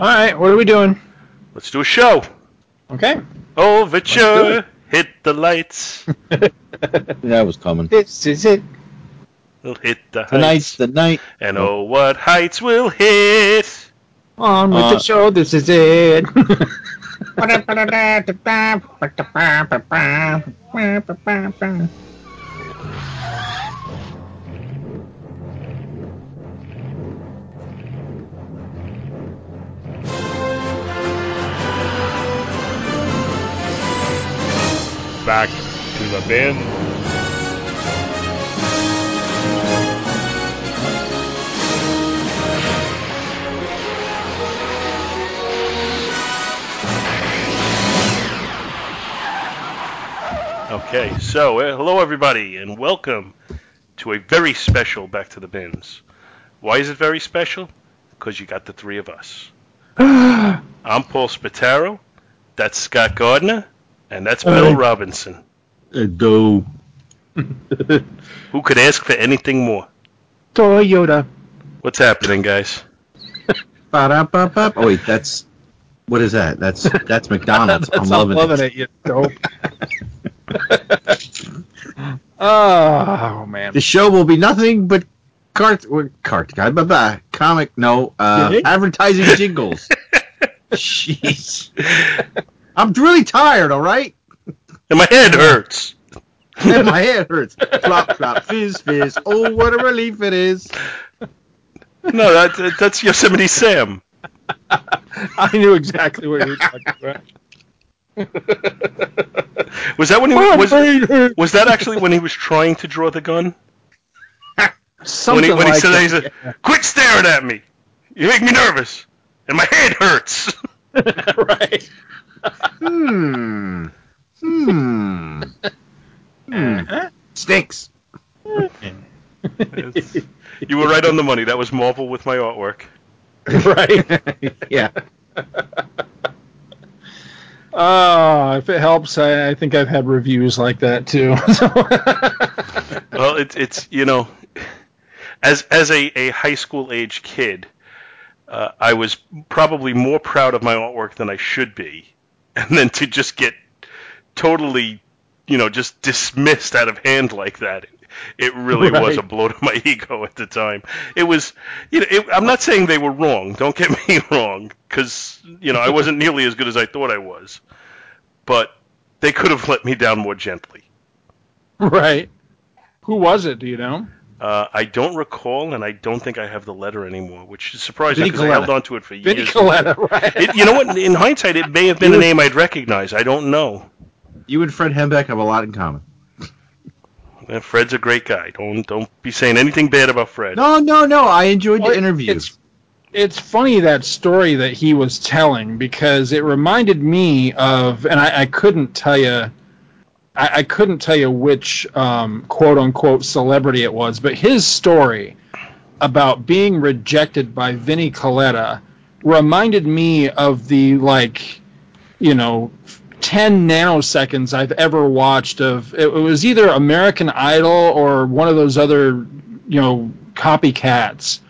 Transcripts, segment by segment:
All right, what are we doing? Let's do a show. Okay. Overture. Hit the lights. That was coming. This is it. We'll hit the heights. Tonight's the night. And oh, what heights we'll hit. On with the show. This is it. Back to the bin. Okay, so hello everybody, and welcome to a very special Back to the Bins. Why is it very special? Because you got the three of us. I'm Paul Spataro. That's Scott Gardner. And that's Bill Robinson. Go. Who could ask for anything more? Toyota. What's happening, guys? Oh, wait, that's... What is that? That's McDonald's. I'm loving it, you dope. Oh, man. The show will be nothing but advertising jingles. Jeez. I'm really tired, all right? And my head hurts. Plop, plop, fizz, fizz. Oh, what a relief it is. No, that's Yosemite Sam. I knew exactly what you were talking about. Was that when he was that actually when he was trying to draw the gun? He said, yeah. Quit staring at me. You make me nervous. And my head hurts. Right. Stinks. You were right on the money. That was Marvel with my artwork. Right. Yeah. Oh, if it helps, I think I've had reviews like that too. Well, it's you know, as a high school age kid, I was probably more proud of my artwork than I should be. And then to just get totally, you know, just dismissed out of hand like that, it really was a blow to my ego at the time. It was, you know, I'm not saying they were wrong. Don't get me wrong, because, you know, I wasn't nearly as good as I thought I was. But they could have let me down more gently. Right. Who was it, do you know? I don't recall, and I don't think I have the letter anymore, which is surprising because I held on to it for years. Vinnie Coletta, right. You know what? In hindsight, it may have been a name I'd recognize. I don't know. You and Fred Hembeck have a lot in common. And Fred's a great guy. Don't be saying anything bad about Fred. No. I enjoyed the interview. It's funny, that story that he was telling, because it reminded me of, and I couldn't tell you. I couldn't tell you which quote-unquote celebrity it was, but his story about being rejected by Vinnie Coletta reminded me of the, 10 nanoseconds I've ever watched of... It was either American Idol or one of those other, copycats,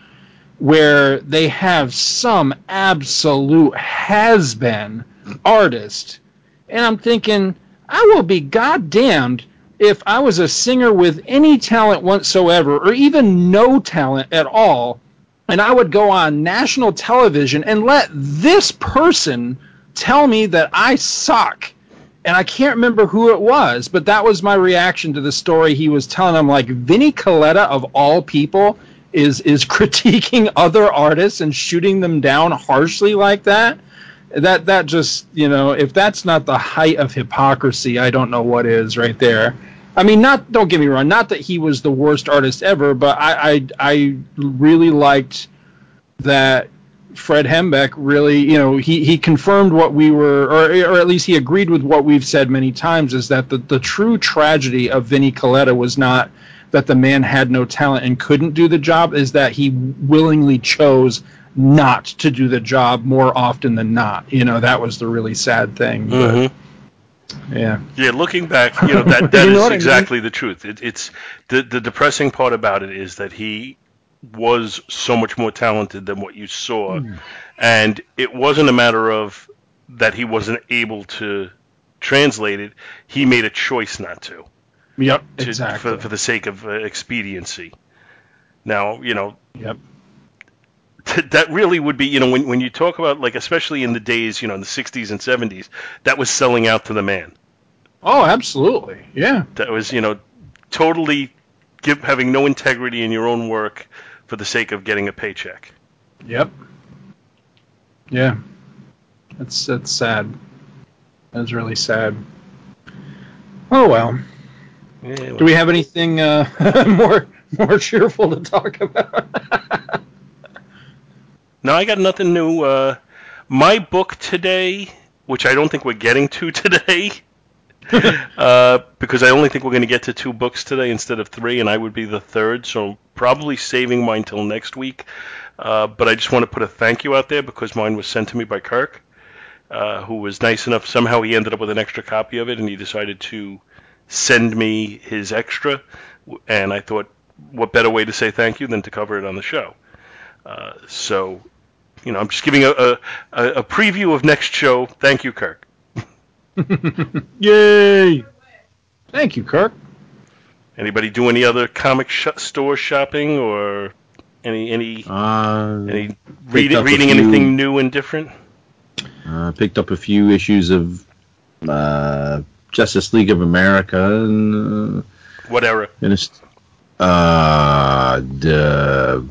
where they have some absolute has-been artist. And I'm thinking... I will be goddamned if I was a singer with any talent whatsoever, or even no talent at all, and I would go on national television and let this person tell me that I suck. And I can't remember who it was, but that was my reaction to the story he was telling. I'm like, Vinnie Coletta, of all people, is critiquing other artists and shooting them down harshly like that? That just, if that's not the height of hypocrisy, I don't know what is right there. I mean, don't get me wrong, not that he was the worst artist ever, but I really liked that Fred Hembeck really, he confirmed what we were, or at least he agreed with what we've said many times, is that the true tragedy of Vinnie Coletta was not that the man had no talent and couldn't do the job, is that he willingly chose not to do the job more often than not. That was the really sad thing. But, yeah. Looking back, that is exactly the truth. It's the depressing part about it is that he was so much more talented than what you saw. And it wasn't a matter of that he wasn't able to translate it. He made a choice not to. Yep, exactly. For the sake of expediency. Now, you know, that really would be, you know, when you talk about, like, especially in the days, you know, in the 60s and 70s, that was selling out to the man. Oh, absolutely. Yeah. That was, you know, totally having no integrity in your own work for the sake of getting a paycheck. Yep. Yeah. That's sad. That's really sad. Oh, well. Yeah, well. Do we have anything more cheerful to talk about? No, I got nothing new. My book today, which I don't think we're getting to today, because I only think we're going to get to 2 books today instead of 3, and I would be the 3rd, so probably saving mine till next week. But I just want to put a thank you out there because mine was sent to me by Kirk, who was nice enough. Somehow he ended up with an extra copy of it, and he decided to send me his extra, and I thought, what better way to say thank you than to cover it on the show? So, you know, I'm just giving a preview of next show. Thank you, Kirk. Yay! Thank you, Kirk. Anybody do any other comic store shopping or any reading anything new and different? Picked up a few issues of Justice League of America and what era? The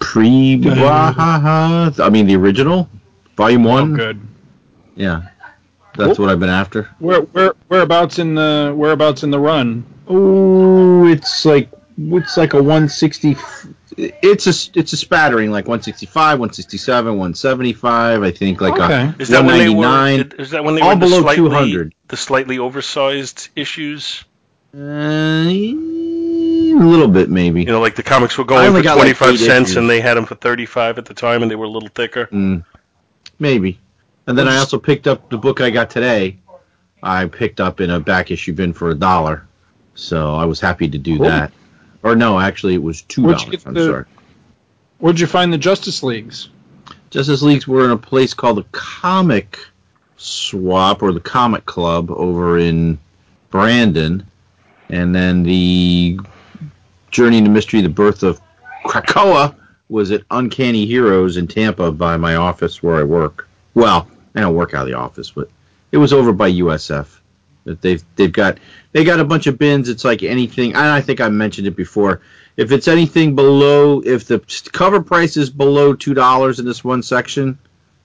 pre-Blah. I mean, the original, Volume 1. Oh, good. Yeah. That's what I've been after. Whereabouts in the run? Oh, it's like a 160. It's a spattering, like 165, 167, 175. I think like a 199. Is that when they were all below 200? The slightly oversized issues. A little bit, maybe. You know, like the comics were going for 25 cents, and they had them for 35 at the time, and they were a little thicker. Maybe. And then I also picked up the book I got today. I picked up in a back issue bin for $1, so I was happy to do that. Or no, actually, it was $2. I'm sorry. Where'd you find the Justice Leagues? Justice Leagues were in a place called the Comic Swap or the Comic Club over in Brandon, and then the Journey to Mystery: The Birth of Krakoa was at Uncanny Heroes in Tampa by my office where I work. Well, I don't work out of the office, but it was over by USF. They got a bunch of bins. It's like anything. And I think I mentioned it before. If it's anything below, if the cover price is below $2 in this one section,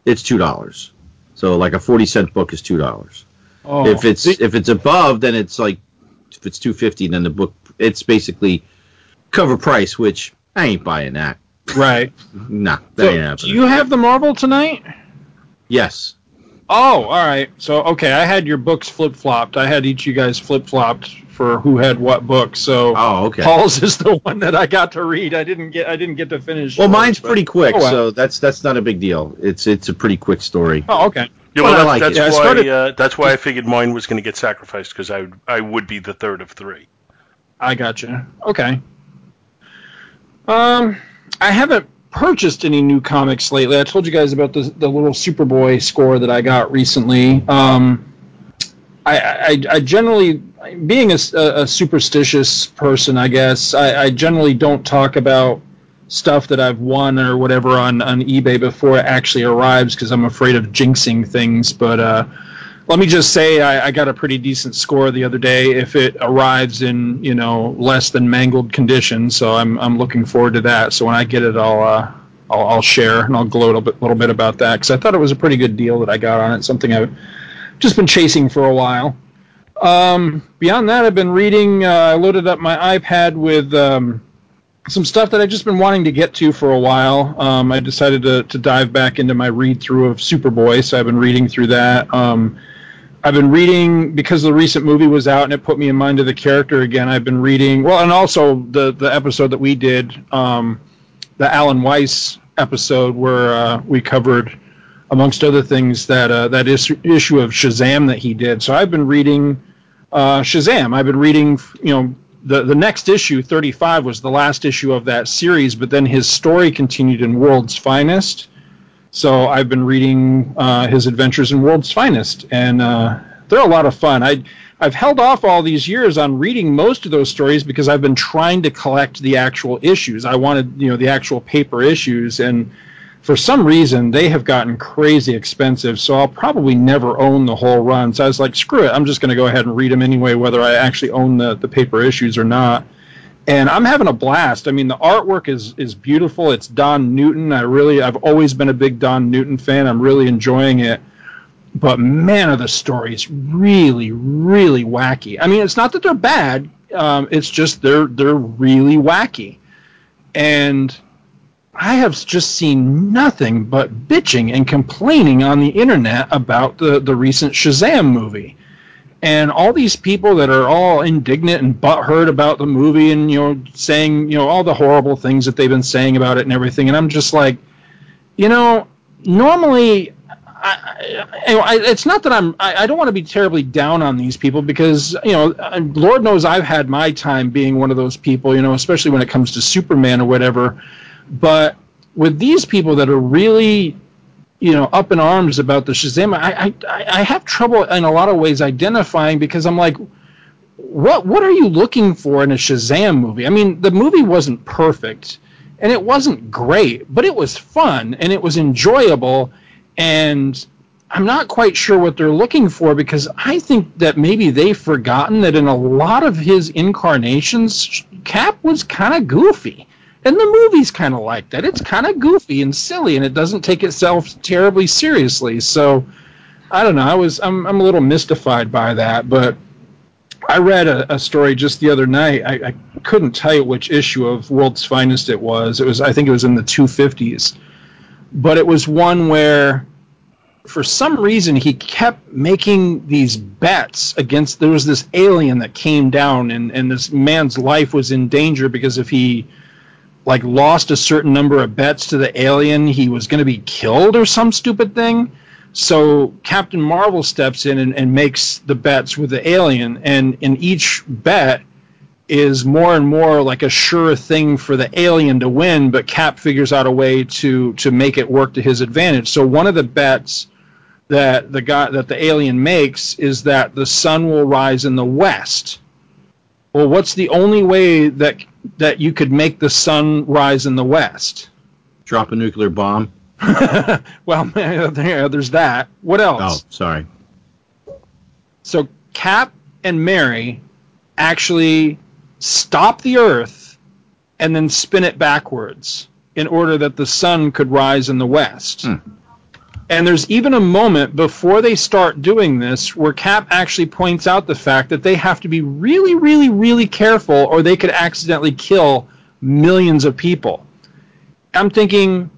it's $2. So like a 40-cent book is $2. Oh. If it's above, then it's like if it's $2.50, then the book it's basically cover price, which I ain't buying that. Right? Nah, ain't happening. Do you have the Marvel tonight? Yes. Oh, all right. So, okay, I had your books flip-flopped. I had each of you guys flip-flopped for who had what book. So, okay. Paul's is the one that I got to read. I didn't get to finish. Well, mine's pretty quick, so that's not a big deal. It's a pretty quick story. Oh, okay. Yeah, well, that's why I figured mine was going to get sacrificed because I would be the 3rd of 3. I gotcha. Okay. I haven't purchased any new comics lately. I told you guys about the little Superboy score that I got recently. I generally, being a superstitious person, I guess, I generally don't talk about stuff that I've won or whatever on eBay before it actually arrives because I'm afraid of jinxing things. But let me just say I got a pretty decent score the other day if it arrives in, you know, less than mangled condition. So I'm looking forward to that. So when I get it, I'll share and I'll gloat a little bit about that because I thought it was a pretty good deal that I got on it. Something I've just been chasing for a while. Beyond that, I've been reading. I loaded up my iPad with some stuff that I've just been wanting to get to for a while. I decided to dive back into my read-through of Superboy, so I've been reading through that. I've been reading, because the recent movie was out and it put me in mind of the character again, I've been reading, well, and also the episode that we did, the Alan Weiss episode where we covered, amongst other things, that issue of Shazam that he did. So I've been reading Shazam. I've been reading, you know, the next issue, 35, was the last issue of that series, but then his story continued in World's Finest. So I've been reading his adventures in World's Finest, and they're a lot of fun. I've held off all these years on reading most of those stories because I've been trying to collect the actual issues. I wanted, the actual paper issues, and for some reason they have gotten crazy expensive, so I'll probably never own the whole run. So I was like, screw it, I'm just going to go ahead and read them anyway, whether I actually own the paper issues or not. And I'm having a blast. I mean, the artwork is beautiful. It's Don Newton. I've always been a big Don Newton fan. I'm really enjoying it. But, man, are the stories really, really wacky. I mean, it's not that they're bad. It's just they're really wacky. And I have just seen nothing but bitching and complaining on the Internet about the recent Shazam movie. And all these people that are all indignant and butthurt about the movie and, saying, all the horrible things that they've been saying about it and everything. And I'm just like, normally... it's not that I don't want to be terribly down on these people because, Lord knows I've had my time being one of those people, especially when it comes to Superman or whatever. But with these people that are really, up in arms about the Shazam, I have trouble in a lot of ways identifying because I'm like, what are you looking for in a Shazam movie? I mean, the movie wasn't perfect and it wasn't great, but it was fun and it was enjoyable. And I'm not quite sure what they're looking for because I think that maybe they've forgotten that in a lot of his incarnations, Cap was kind of goofy. And the movie's kind of like that. It's kind of goofy and silly, and it doesn't take itself terribly seriously. So I don't know. I'm a little mystified by that. But I read a story just the other night. I couldn't tell you which issue of World's Finest it was. I think it was in the 250s. But it was one where, for some reason, he kept making these bets against... There was this alien that came down, and this man's life was in danger because if he lost a certain number of bets to the alien, he was going to be killed or some stupid thing. So Captain Marvel steps in and makes the bets with the alien, and in each bet is more and more like a sure thing for the alien to win, but Cap figures out a way to make it work to his advantage. So one of the bets that the alien makes is that the sun will rise in the west. Well, what's the only way that you could make the sun rise in the west? Drop a nuclear bomb. Well, there's that. What else? Oh, sorry. So Cap and Mary actually stop the Earth and then spin it backwards in order that the sun could rise in the west. And there's even a moment before they start doing this where Cap actually points out the fact that they have to be really, really, really careful or they could accidentally kill millions of people. I'm thinking,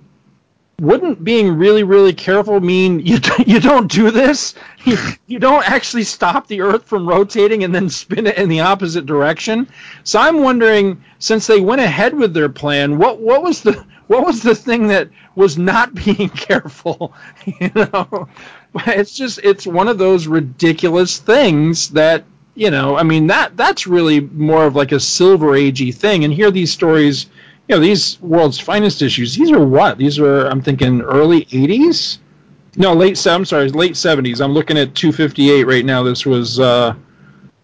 wouldn't being really, really careful mean you don't do this? You don't actually stop the Earth from rotating and then spin it in the opposite direction? So I'm wondering, since they went ahead with their plan, what was the thing that was not being careful? It's one of those ridiculous things that, I mean, that's really more of like a Silver Agey thing. And here are these stories. These World's Finest issues, these are what? These are, I'm thinking, early 80s? No, late 70s. I'm looking at 258 right now. This was the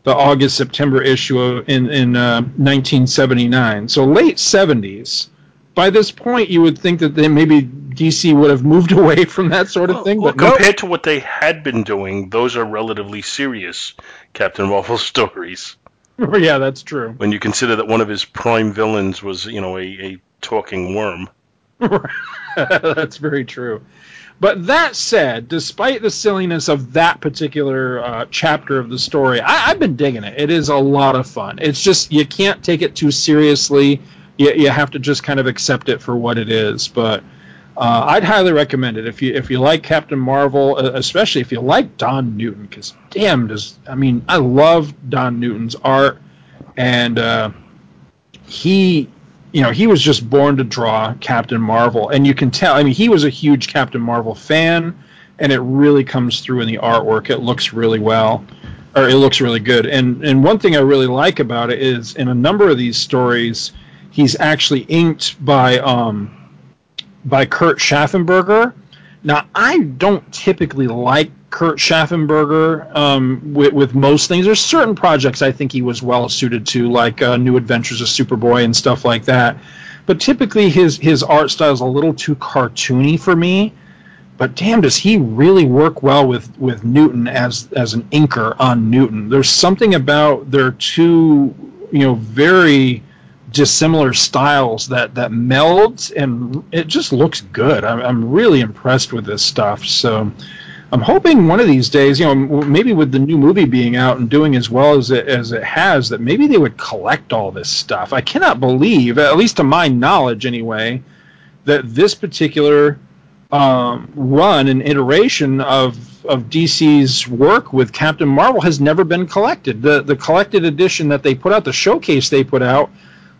August-September issue in 1979. So late 70s. By this point, you would think that maybe DC would have moved away from that sort of thing. But compared to what they had been doing, those are relatively serious Captain Marvel stories. Yeah, that's true. When you consider that one of his prime villains was, a talking worm. That's very true. But that said, despite the silliness of that particular chapter of the story, I've been digging it. It is a lot of fun. It's just you can't take it too seriously. You have to just kind of accept it for what it is. But I'd highly recommend it if you like Captain Marvel, especially if you like Don Newton, because I love Don Newton's art, and he was just born to draw Captain Marvel, and you can tell. I mean, he was a huge Captain Marvel fan, and it really comes through in the artwork. It looks really well. or it looks really good. And one thing I really like about it is in a number of these stories, he's actually inked by Kurt Schaffenberger. Now, I don't typically like Kurt Schaffenberger with most things. There's certain projects I think he was well suited to, like New Adventures of Superboy and stuff like that. But typically his art style is a little too cartoony for me. But damn, does he really work well with Newton as an inker on Newton. There's something about their two, very dissimilar styles that melds, and it just looks good. I'm really impressed with this stuff. So I'm hoping one of these days, maybe with the new movie being out and doing as well as it has, that maybe they would collect all this stuff. I cannot believe, at least to my knowledge anyway, that this particular run and iteration of DC's work with Captain Marvel has never been collected. The collected edition that they put out, the showcase they put out,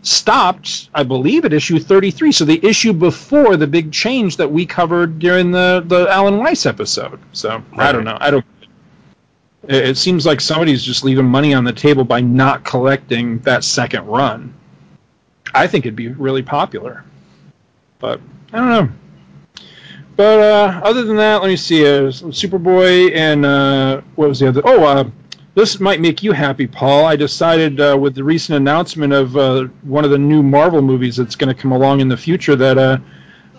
stopped, I believe, at issue 33. So the issue before the big change that we covered during the Alan Weiss episode. So right. I don't know. It seems like somebody's just leaving money on the table by not collecting that second run. I think it'd be really popular, but I don't know. But other than that, let me see. Superboy and what was the other? Oh, this might make you happy, Paul. I decided with the recent announcement of one of the new Marvel movies that's going to come along in the future that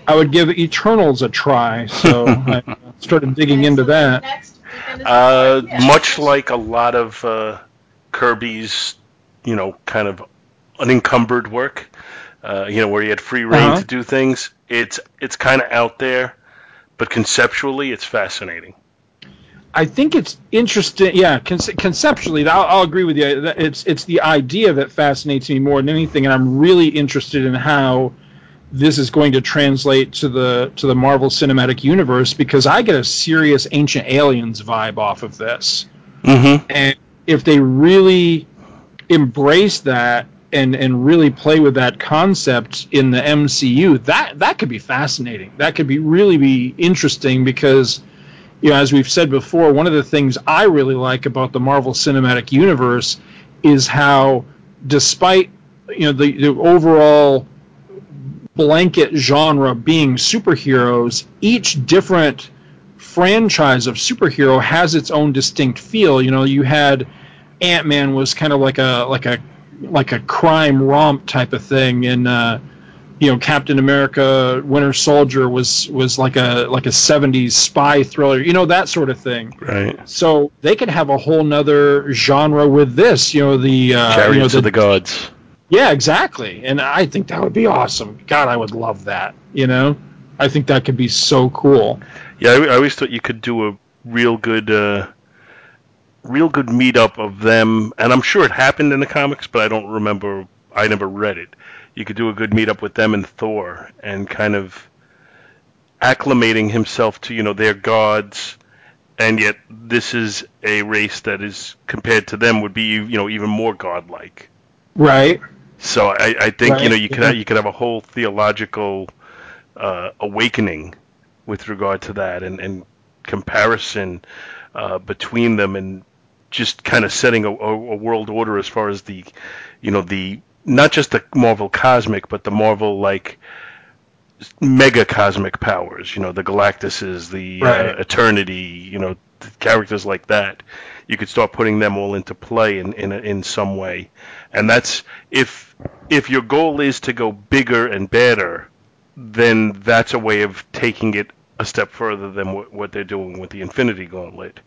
I would give Eternals a try. So I started digging into that. Much like a lot of Kirby's, kind of unencumbered work, where he had free reign to do things. It's kind of out there, but conceptually it's fascinating. I think it's interesting. Yeah, conceptually, I'll agree with you. It's the idea that fascinates me more than anything, and I'm really interested in how this is going to translate to the Marvel Cinematic Universe, because I get a serious Ancient Aliens vibe off of this. Mm-hmm. And if they really embrace that, and really play with that concept in the MCU, that could be fascinating. That could be really interesting, because as we've said before, one of the things I really like about the Marvel Cinematic Universe is how, despite the overall blanket genre being superheroes, each different franchise of superhero has its own distinct feel. You had Ant-Man was kind of like a crime romp type of thing, and Captain America Winter Soldier was like a 70s spy thriller, that sort of thing. Right. So they could have a whole nother genre with this, the Chariots of the Gods. Yeah, exactly. And I think that would be awesome. God, I would love that, I think that could be so cool. Yeah, I always thought you could do a real good meetup of them, and I'm sure it happened in the comics, but I don't remember. I never read it. You could do a good meetup with them and Thor, and kind of acclimating himself to their gods, and yet this is a race that is, compared to them, would be even more godlike. Right. So I think right. you could have a whole theological awakening with regard to that, and comparison between them, and just kind of setting a world order as far as the, the not just the Marvel cosmic, but the Marvel mega cosmic powers. The Galactuses, the right. Eternity. The characters like that. You could start putting them all into play in some way, and that's if your goal is to go bigger and better, then that's a way of taking it a step further than what they're doing with the Infinity Gauntlet.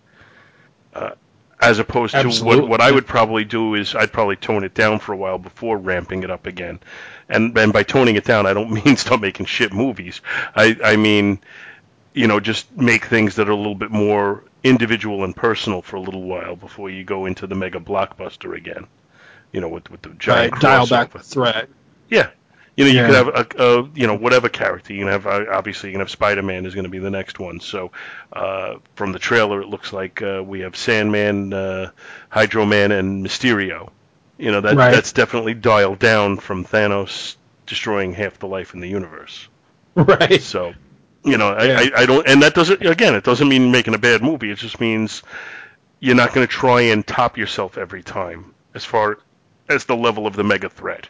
As opposed Absolutely. To what I would probably do is I'd probably tone it down for a while before ramping it up again. And by toning it down, I don't mean stop making shit movies. I mean, just make things that are a little bit more individual and personal for a little while before you go into the mega blockbuster again. With the giant right, dial back the threat. Yeah. You could have a whatever character. You can have, obviously, Spider-Man is going to be the next one. So from the trailer, it looks like we have Sandman, Hydro Man, and Mysterio. Right. That's definitely dialed down from Thanos destroying half the life in the universe. Right. So I don't, and that doesn't. Again, it doesn't mean making a bad movie. It just means you're not going to try and top yourself every time as far as the level of the mega threat,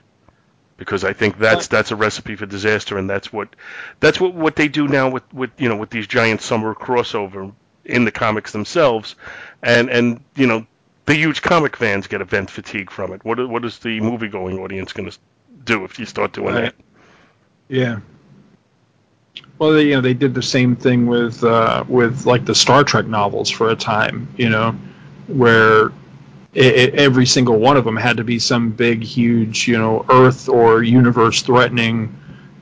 because I think that's a recipe for disaster, and that's what they do now with these giant summer crossover in the comics themselves, and you know, the huge comic fans get event fatigue from it. What is the movie-going audience going to do if you start doing that? Yeah. Well, they did the same thing with like the Star Trek novels for a time, where every single one of them had to be some big, huge, Earth or universe-threatening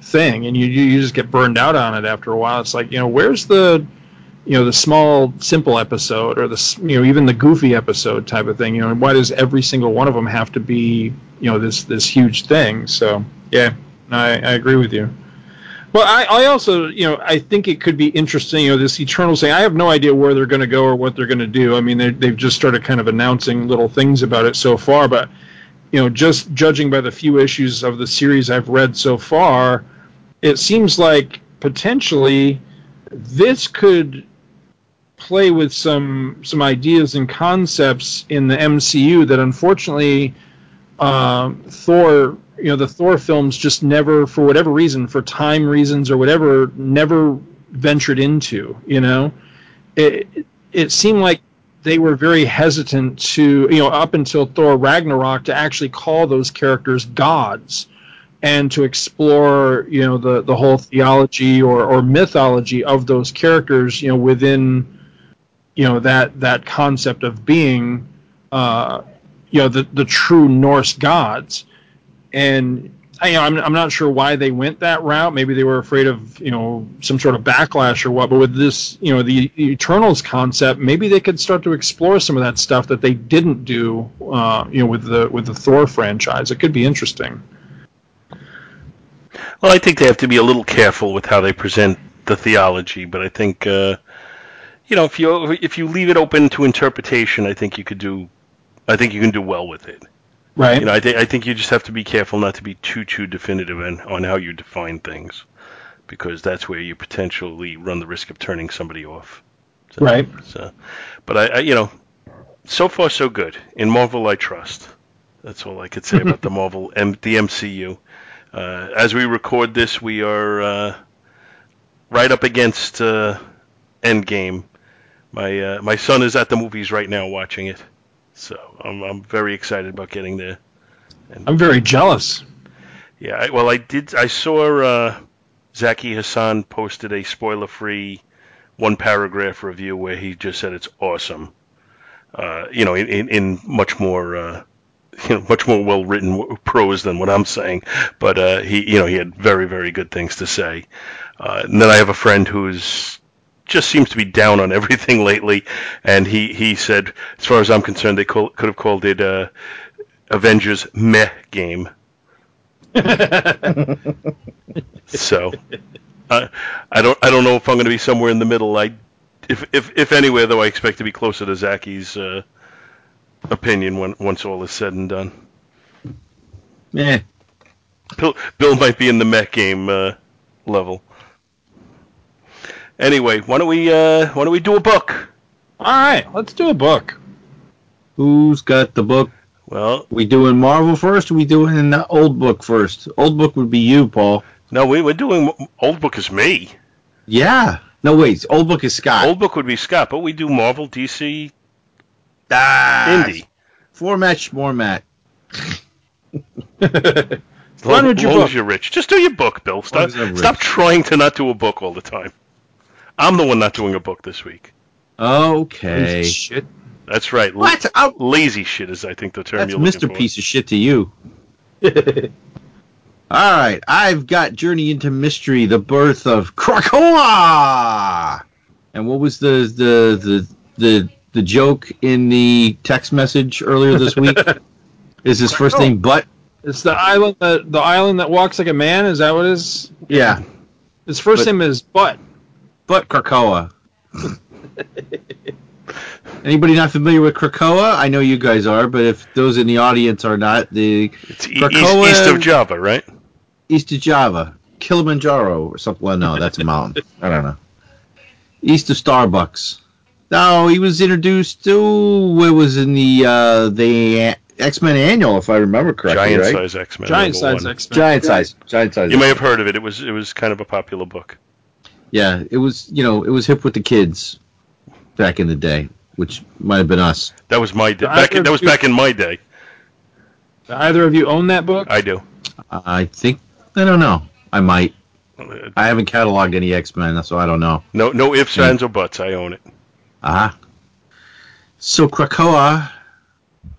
thing, and you just get burned out on it after a while. It's like, where's the the small, simple episode, or the even the goofy episode type of thing. And why does every single one of them have to be this huge thing? So yeah, I agree with you. Well, I also I think it could be interesting. This Eternals thing, I have no idea where they're going to go or what they're going to do. I mean, they've just started kind of announcing little things about it so far, but just judging by the few issues of the series I've read so far, it seems like potentially this could play with some ideas and concepts in the MCU that unfortunately Thor, the Thor films just never, for whatever reason, for time reasons or whatever, never ventured into. It seemed like they were very hesitant to, up until Thor Ragnarok, to actually call those characters gods and to explore, the whole theology or mythology of those characters, within that concept of being, the true Norse gods. And I'm not sure why they went that route. Maybe they were afraid of, some sort of backlash or what. But with this, the Eternals concept, maybe they could start to explore some of that stuff that they didn't do, with the Thor franchise. It could be interesting. Well, I think they have to be a little careful with how they present the theology, but I think if you leave it open to interpretation, I think you can do well with it. Right. I think you just have to be careful not to be too definitive on how you define things, because that's where you potentially run the risk of turning somebody off. So, right. So, but I so far so good. In Marvel, I trust. That's all I could say about the Marvel the MCU. As we record this, we are right up against Endgame. My son is at the movies right now watching it, so I'm very excited about getting there. And I'm very jealous. Yeah, I saw Zaki Hassan posted a spoiler-free one-paragraph review where he just said it's awesome. In much more much more well-written prose than what I'm saying, but he had very, very good things to say. And then I have a friend who's just seems to be down on everything lately, and he said, as far as I'm concerned, they could have called it Avengers Meh Game. So I don't know if I'm going to be somewhere in the middle. If anywhere, though, I expect to be closer to Zaki's opinion once all is said and done. Meh. Bill might be in the mech game level. Anyway, why don't we do a book? All right, let's do a book. Who's got the book? Well, we doing Marvel first, or we doing the old book first? Old book would be you, Paul. No, we're doing old book is me. Yeah. No, wait. Old book is Scott. Old book would be Scott, but we do Marvel, DC. Indie. Format. As long as you're rich. Just do your book, Bill. Stop trying to not do a book all the time. I'm the one not doing a book this week. Okay. Lazy shit. That's right. What? Lazy shit is, I think, the term you're looking for. That's Mr. Piece of Shit to you. All right. I've got Journey into Mystery, The Birth of Krakoa. And what was the joke in the text message earlier this week? Is his first name Butt? It's the island that walks like a man. Is that what it is? Yeah. His first name is Butt. Butt Krakoa. Anybody not familiar with Krakoa? I know you guys are, but if those in the audience are not, it's Krakoa, east of Java, right? East of Java, Kilimanjaro or something. Well, no, that's a mountain. I don't know. East of Starbucks. No, he was introduced to, it was in the X-Men Annual, if I remember correctly. Giant-size X-Men. Giant-size X-Men. Giant-size. You may have heard of it. It was kind of a popular book. Yeah, it was hip with the kids back in the day, which might have been us. That was my day. Back in my day. Do either of you own that book? I do. I think, I don't know. I might. I haven't cataloged any X-Men, so I don't know. No ifs, ands, or buts. I own it. Ah. Uh-huh. So Krakoa,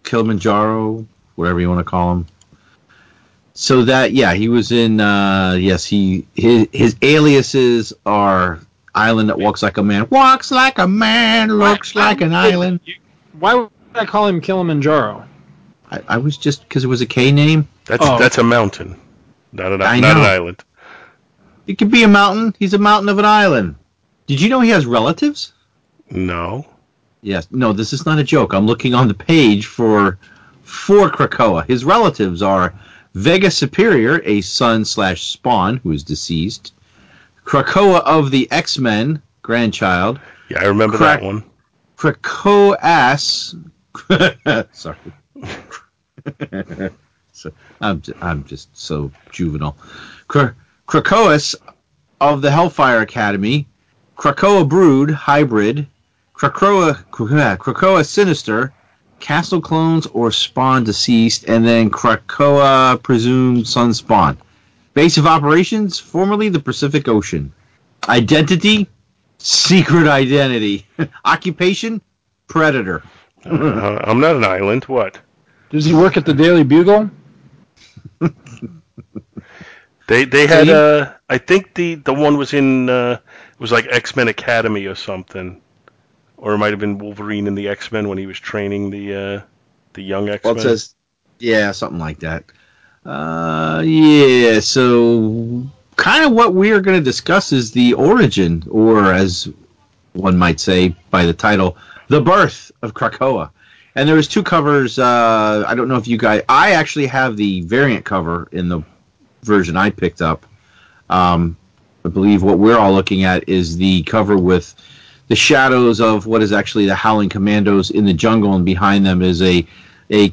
Kilimanjaro, whatever you want to call him. So that, yeah, he was in, yes, his aliases are Island That Walks Like a Man. Walks like a man, looks like an island. Why would I call him Kilimanjaro? I was just, because it was a K name. That's a mountain, not an island. It could be a mountain. He's a mountain of an island. Did you know he has relatives? No. Yes. No, this is not a joke. I'm looking on the page for Krakoa. His relatives are Vega Superior, a son/spawn who is deceased. Krakoa of the X-Men, grandchild. Yeah, I remember that one. Krakoas. Sorry. So, I'm just so juvenile. Krakoas of the Hellfire Academy. Krakoa Brood, Hybrid, Krakoa Sinister, Castle Clones or Spawn Deceased, and then Krakoa Presumed Sun Spawn. Base of Operations, formerly the Pacific Ocean. Identity, Secret Identity. Occupation, Predator. I'm not an island, what? Does he work at the Daily Bugle? They had, I think the one was in... It was like X-Men Academy or something. Or it might have been Wolverine in the X-Men when he was training the young X-Men. Well, it says, yeah, something like that. Yeah, so kind of what we are going to discuss is the origin, or as one might say by the title, the birth of Krakoa. And there was two covers. I don't know if you guys... I actually have the variant cover in the version I picked up. I believe what we're all looking at is the cover with the shadows of what is actually the Howling Commandos in the jungle, and behind them is a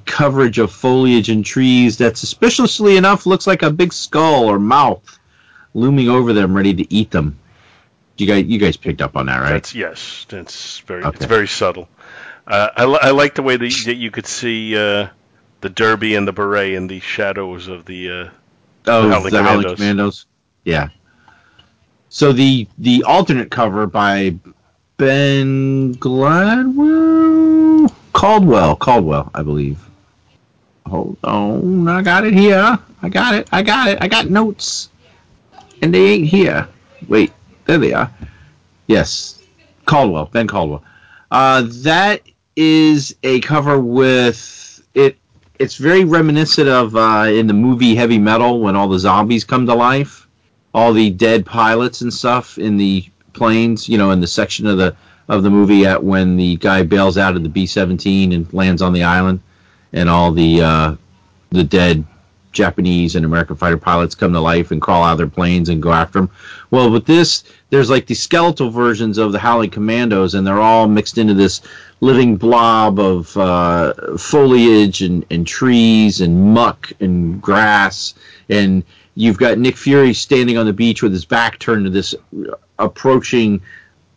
coverage of foliage and trees that suspiciously enough looks like a big skull or mouth looming over them, ready to eat them. You guys picked up on that, right? It's very subtle. I like the way that you could see the derby and the beret and the shadows of the Howling Commandos. Yeah. So the alternate cover by Ben Gladwell? Caldwell, I believe. Hold on. I got it here. I got it. I got notes. And they ain't here. Wait. There they are. Yes. Caldwell. Ben Caldwell. That is a cover with... It's very reminiscent of in the movie Heavy Metal when all the zombies come to life. All the dead pilots and stuff in the planes, in the section of the movie at when the guy bails out of the B-17 and lands on the island, and all the dead Japanese and American fighter pilots come to life and crawl out of their planes and go after them. Well, with this, there's like the skeletal versions of the Howling Commandos, and they're all mixed into this living blob of foliage and trees and muck and grass. And you've got Nick Fury standing on the beach with his back turned to this approaching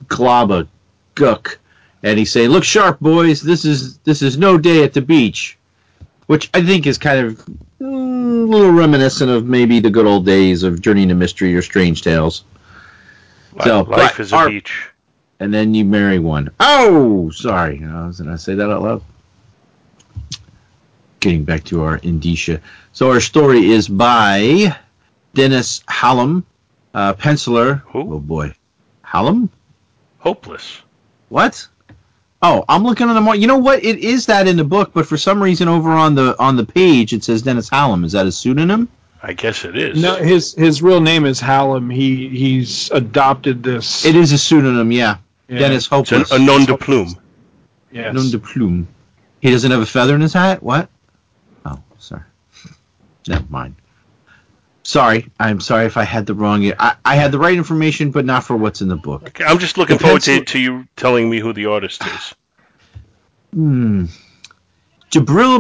glob of gook, and he's saying, "Look sharp, boys! This is no day at the beach," which I think is kind of a little reminiscent of maybe the good old days of Journey to Mystery or Strange Tales. Life is a beach, and then you marry one. Oh, sorry, did I say that out loud? Getting back to our indicia. So our story is by Dennis Hallam, penciler. Who? Oh, boy. Hallam? Hopeless. What? Oh, I'm looking on the You know what? It is that in the book, but for some reason over on the page it says Dennis Hallam. Is that a pseudonym? I guess it is. No, his real name is Hallam. He's adopted this. It is a pseudonym, yeah. Dennis Hopeless. It's a nom de plume. Yes. Nom de plume. He doesn't have a feather in his hat? What? Oh, sorry. Never mind. Sorry. I'm sorry if I had the wrong... I had the right information, but not for what's in the book. Okay, I'm just looking forward to you telling me who the artist is. Jabril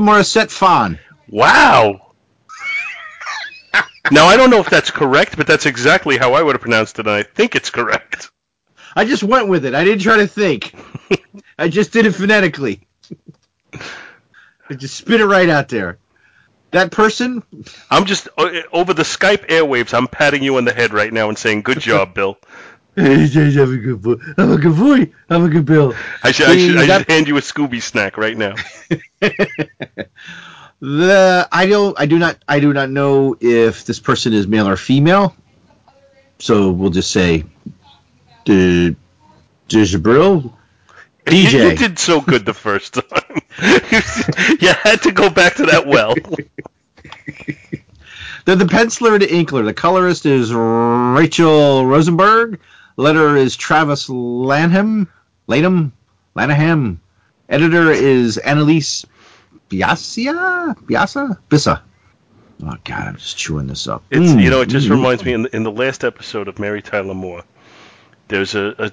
Morissette Fon. Wow. Now, I don't know if that's correct, but that's exactly how I would have pronounced it, and I think it's correct. I just went with it. I didn't try to think. I just did it phonetically. I just spit it right out there. That person? I'm just, over the Skype airwaves, I'm patting you on the head right now and saying, good job, Bill. I'm a good boy. I'm a good boy. I'm a good Bill. I should hand you a Scooby snack right now. I do not know if this person is male or female. So we'll just say Jabril. DJ. You did so good the first time. You had to go back to that well. They're the penciler to inkler. The colorist is Rachel Rosenberg. Letterer is Travis Lanham. Editor is Annalise Bissa. Oh, God, I'm just chewing this up. It just reminds me, in the last episode of Mary Tyler Moore, there's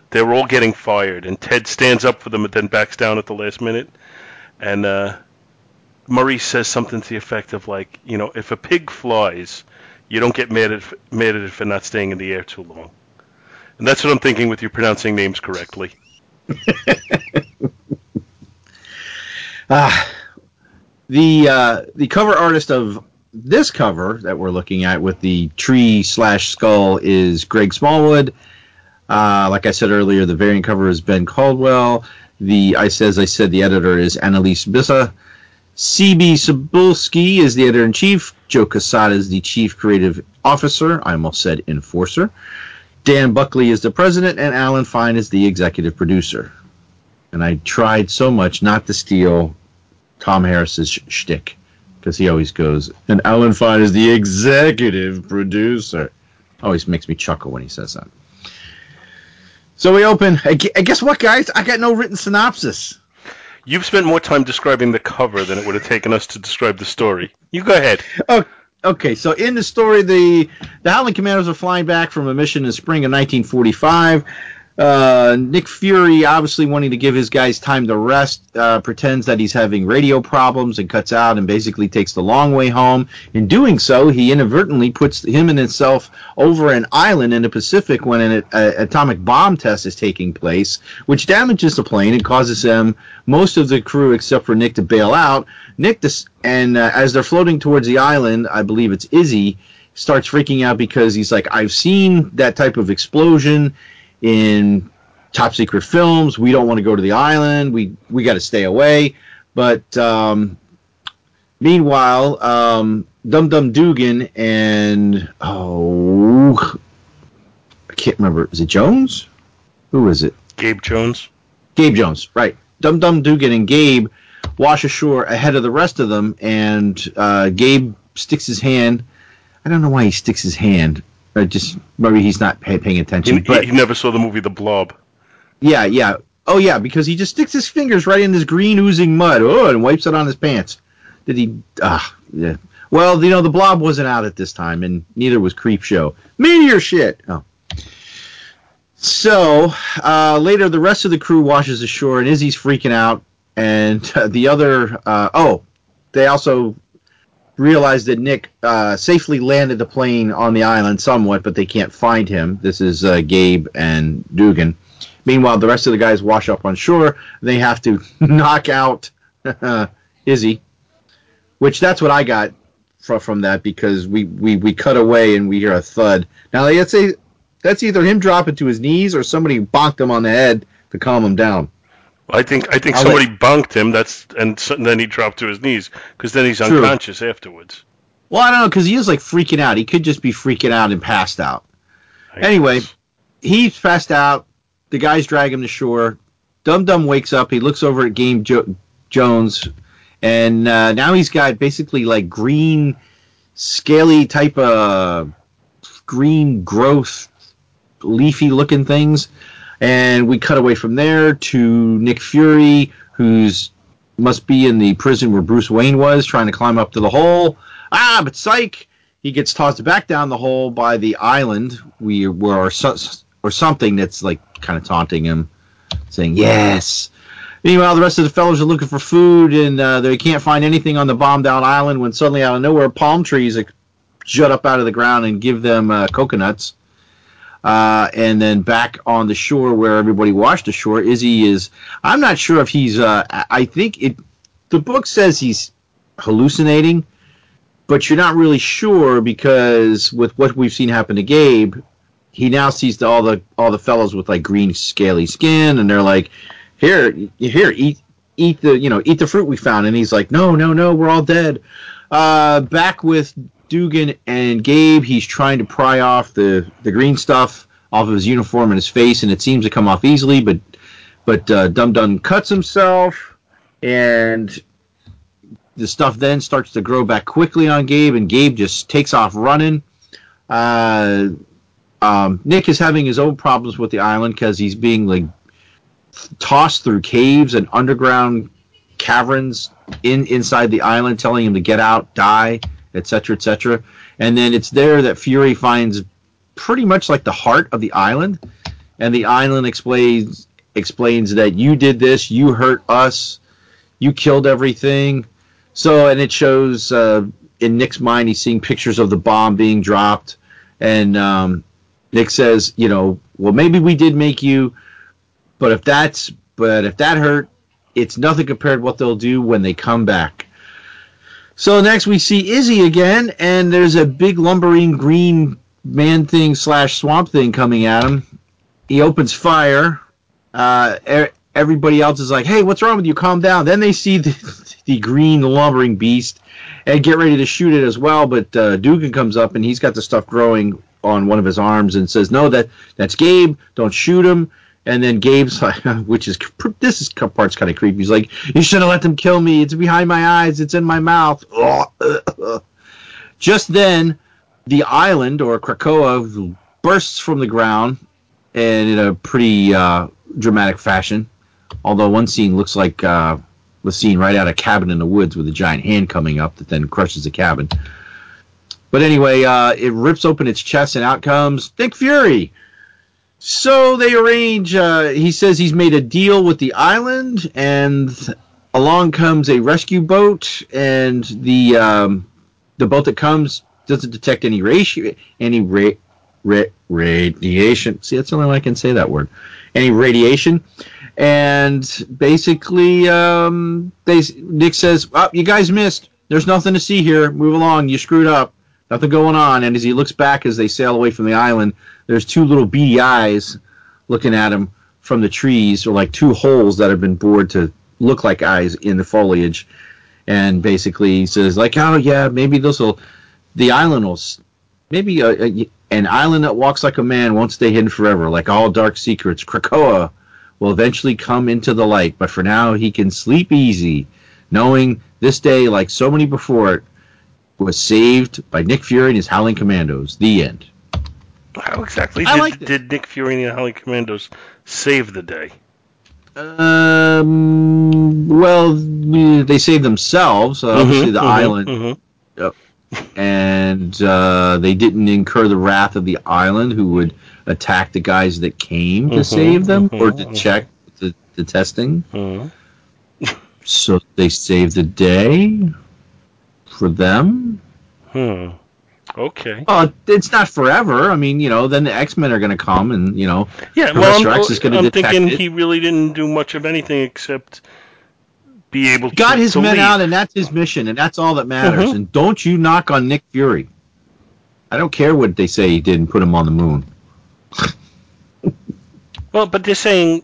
they're all getting fired, and Ted stands up for them and then backs down at the last minute. And Maurice says something to the effect of, like, you know, if a pig flies, you don't get mad at it for not staying in the air too long. And that's what I'm thinking with you pronouncing names correctly. The cover artist of this cover that we're looking at with the tree/skull is Greg Smallwood. Like I said earlier, the variant cover is Ben Caldwell. The editor is Annalise Bissa. C.B. Cebulski is the editor-in-chief. Joe Casada is the chief creative officer. I almost said enforcer. Dan Buckley is the president, and Alan Fine is the executive producer. And I tried so much not to steal Tom Harris's shtick, because he always goes, and Alan Fine is the executive producer. Always makes me chuckle when he says that. So we open. I guess what, guys? I got no written synopsis. You've spent more time describing the cover than it would have taken us to describe the story. You go ahead. Oh, okay, so in the story, the Howling Commandos are flying back from a mission in spring of 1945. Nick Fury, obviously wanting to give his guys time to rest, pretends that he's having radio problems and cuts out and basically takes the long way home. In doing so, he inadvertently puts him and himself over an island in the Pacific when an atomic bomb test is taking place, which damages the plane and causes them, most of the crew except for Nick, to bail out. As they're floating towards the island, I believe it's Izzy, starts freaking out because he's like, I've seen that type of explosion in top secret films. We don't want to go to the island. We got to stay away. But meanwhile, Dum Dum Dugan and I can't remember. Is it Jones? Who is it? Gabe Jones. Gabe Jones, right? Dum Dum Dugan and Gabe wash ashore ahead of the rest of them, and Gabe sticks his hand. I don't know why he sticks his hand. Just maybe he's not paying attention. He never saw the movie The Blob. Yeah. Oh, yeah, because he just sticks his fingers right in this green oozing mud and wipes it on his pants. Did he? Yeah. Well, you know, The Blob wasn't out at this time, and neither was Creepshow. Meteor shit! Oh. So, later the rest of the crew washes ashore, and Izzy's freaking out, and they also realize that Nick safely landed the plane on the island somewhat, but they can't find him. This is Gabe and Dugan. Meanwhile, the rest of the guys wash up on shore. They have to knock out Izzy, which that's what I got from that, because we cut away and we hear a thud. Now, let's say that's either him dropping to his knees or somebody bonked him on the head to calm him down. I think somebody bonked him. And then he dropped to his knees, because then he's unconscious afterwards. Well, I don't know, because he is like freaking out. He could just be freaking out and passed out. Anyway, he's passed out. The guys drag him to shore. Dum Dum wakes up. He looks over at Game Jones, and now he's got basically like green, scaly type of green growth, leafy looking things. And we cut away from there to Nick Fury, who's must be in the prison where Bruce Wayne was, trying to climb up to the hole. But psych! he gets tossed back down the hole by the island or something that's like kind of taunting him, saying yes. Meanwhile, the rest of the fellows are looking for food, and they can't find anything on the bombed out island when suddenly out of nowhere palm trees jut up out of the ground and give them coconuts. And then back on the shore where everybody washed ashore, Izzy is... I'm not sure if he's... I think it... The book says he's hallucinating, but you're not really sure because with what we've seen happen to Gabe, he now sees all the fellows with like green scaly skin, and they're like, here, eat the fruit we found. And he's like, no, we're all dead. Back with Dugan and Gabe, he's trying to pry off the green stuff off of his uniform and his face, and it seems to come off easily, but Dum Dum cuts himself, and the stuff then starts to grow back quickly on Gabe, and Gabe just takes off running. Nick is having his own problems with the island because he's being like tossed through caves and underground caverns inside the island, telling him to get out, die, etc., etc. And then it's there that Fury finds pretty much like the heart of the island, and the island explains that you did this, you hurt us, you killed everything. So, and it shows in Nick's mind, he's seeing pictures of the bomb being dropped, and Nick says, well, maybe we did make you, but if that hurt, it's nothing compared to what they'll do when they come back. So next we see Izzy again, and there's a big lumbering green man thing / swamp thing coming at him. He opens fire. Everybody else is like, hey, what's wrong with you? Calm down. Then they see the green lumbering beast and get ready to shoot it as well, but Dugan comes up, and he's got the stuff growing on one of his arms and says, no, that's Gabe. Don't shoot him. And then Gabe's like, this part's kind of creepy. He's like, you should have let them kill me. It's behind my eyes. It's in my mouth. Just then, the island, or Krakoa, bursts from the ground, and in a pretty dramatic fashion. Although one scene looks like the scene right out of Cabin in the Woods with a giant hand coming up that then crushes the cabin. But anyway, it rips open its chest, and out comes Nick Fury. So they arrange, he says he's made a deal with the island, and along comes a rescue boat, and the boat that comes doesn't detect any radiation. See, that's the only way I can say that word. Any radiation. And basically, Nick says, oh, you guys missed. There's nothing to see here. Move along. You screwed up. Nothing going on, and as he looks back as they sail away from the island, there's two little beady eyes looking at him from the trees, or like two holes that have been bored to look like eyes in the foliage. And basically he says, like, oh, yeah, maybe an island that walks like a man won't stay hidden forever. Like all dark secrets, Krakoa will eventually come into the light, but for now he can sleep easy, knowing this day, like so many before it, was saved by Nick Fury and his Howling Commandos. The end. How exactly did Nick Fury and the Howling Commandos save the day? Well, they saved themselves. Obviously, the island. Mm-hmm. Yep. And they didn't incur the wrath of the island, who would attack the guys that came to save them or to check the testing. Mm-hmm. So they saved the day. For them? Okay. Well, it's not forever. I mean, then the X-Men are going to come, and, yeah, Professor X is going to detect it. I'm thinking he really didn't do much of anything except be able to got his men out, and that's his mission, and that's all that matters. And don't you knock on Nick Fury. I don't care what they say he did and put him on the moon. Well, but they're saying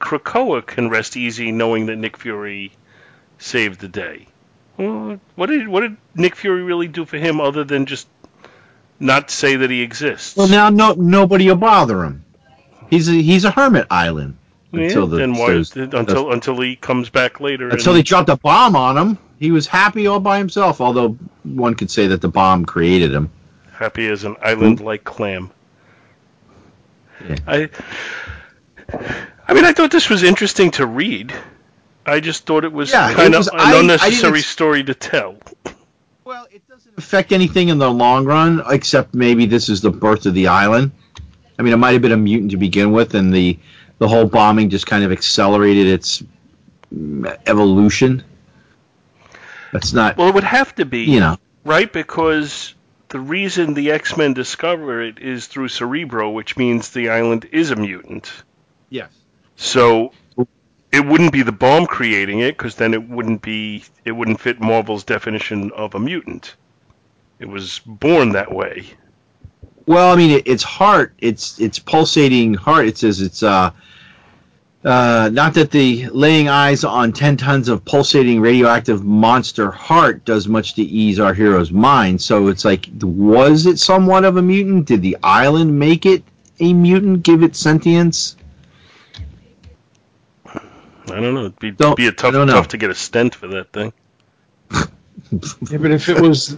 Krakoa can rest easy knowing that Nick Fury saved the day. Well, what did Nick Fury really do for him other than just not say that he exists? Well, now nobody will bother him. He's a hermit island until he comes back later. Until they dropped a bomb on him, he was happy all by himself. Although one could say that the bomb created him. Happy as an island-like clam. Yeah. I mean, I thought this was interesting to read. I just thought it was kind of an unnecessary story to tell. Well, it doesn't affect anything in the long run, except maybe this is the birth of the island. I mean, it might have been a mutant to begin with, and the whole bombing just kind of accelerated its evolution. That's not... Well, it would have to be, you know, right? Because the reason the X-Men discover it is through Cerebro, which means the island is a mutant. Yes. So it wouldn't be the bomb creating it, because then it wouldn't fit Marvel's definition of a mutant. It was born that way. Well, I mean, its heart, its pulsating heart, it says it's not that the laying eyes on 10 tons of pulsating radioactive monster heart does much to ease our hero's mind. So it's like, was it somewhat of a mutant? Did the island make it a mutant? Give it sentience? I don't know. It'd be a tough to get a stent for that thing. Yeah, but if it was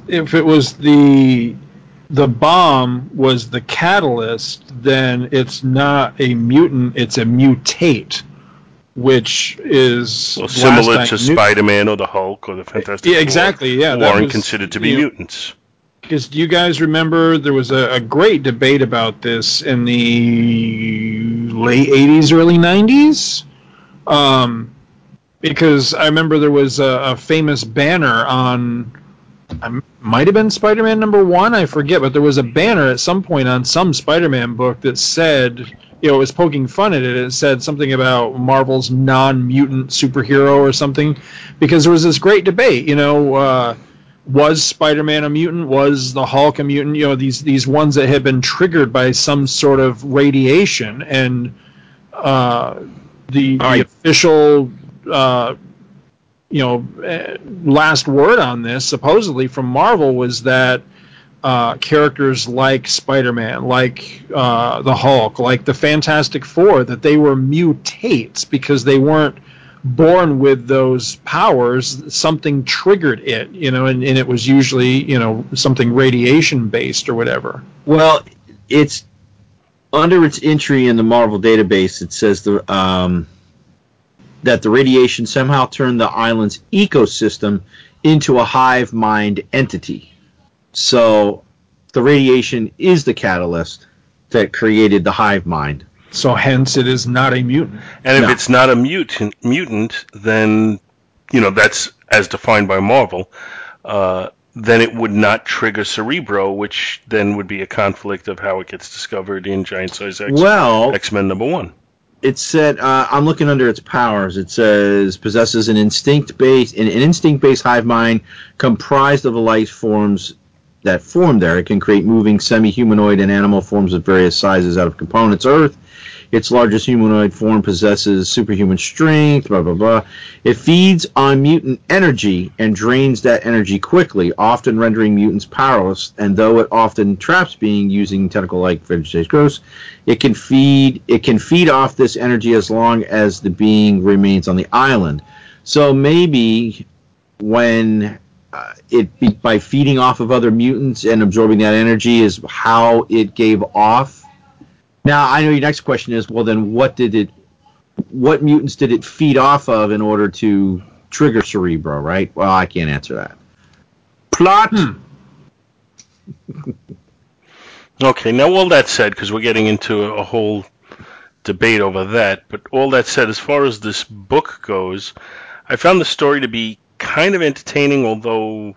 the bomb was the catalyst, then it's not a mutant, it's a mutate, which is... Well, similar to Spider-Man or the Hulk or the Fantastic Four. Yeah, exactly, yeah. Who aren't considered to be mutants. Because do you guys remember there was a great debate about this in the late 80s, early 90s? Because I remember there was a famous banner on... might have been Spider-Man #1, I forget, but there was a banner at some point on some Spider-Man book that said, you know, it was poking fun at it. It said something about Marvel's non-mutant superhero or something, because there was this great debate, you know, was Spider-Man a mutant? Was the Hulk a mutant? You know, these ones that had been triggered by some sort of radiation, and the official... last word on this, supposedly from Marvel, was that characters like Spider-Man, like the Hulk, like the Fantastic Four, that they were mutates because they weren't born with those powers. Something triggered it, you know, and it was usually, you know, something radiation-based or whatever. Well, it's under its entry in the Marvel database, it says that the radiation somehow turned the island's ecosystem into a hive mind entity. So the radiation is the catalyst that created the hive mind. So hence it is not a mutant. And if it's not a mutant, then, you know, that's as defined by Marvel, then it would not trigger Cerebro, which then would be a conflict of how it gets discovered in Giant Size X, X-Men #1. It said, I'm looking under its powers. It says, possesses an instinct-based hive mind comprised of the life forms that form there. It can create moving semi-humanoid and animal forms of various sizes out of components Earth. Its largest humanoid form possesses superhuman strength, blah, blah, blah. It feeds on mutant energy and drains that energy quickly, often rendering mutants powerless, and though it often traps beings using tentacle-like vegetation growth, it can feed off this energy as long as the being remains on the island. So maybe when by feeding off of other mutants and absorbing that energy is how it gave off. Now, I know your next question is, well, then what mutants did it feed off of in order to trigger Cerebro, right? Well, I can't answer that. Plot! Okay, now all that said, because we're getting into a whole debate over that, but all that said, as far as this book goes, I found the story to be kind of entertaining, although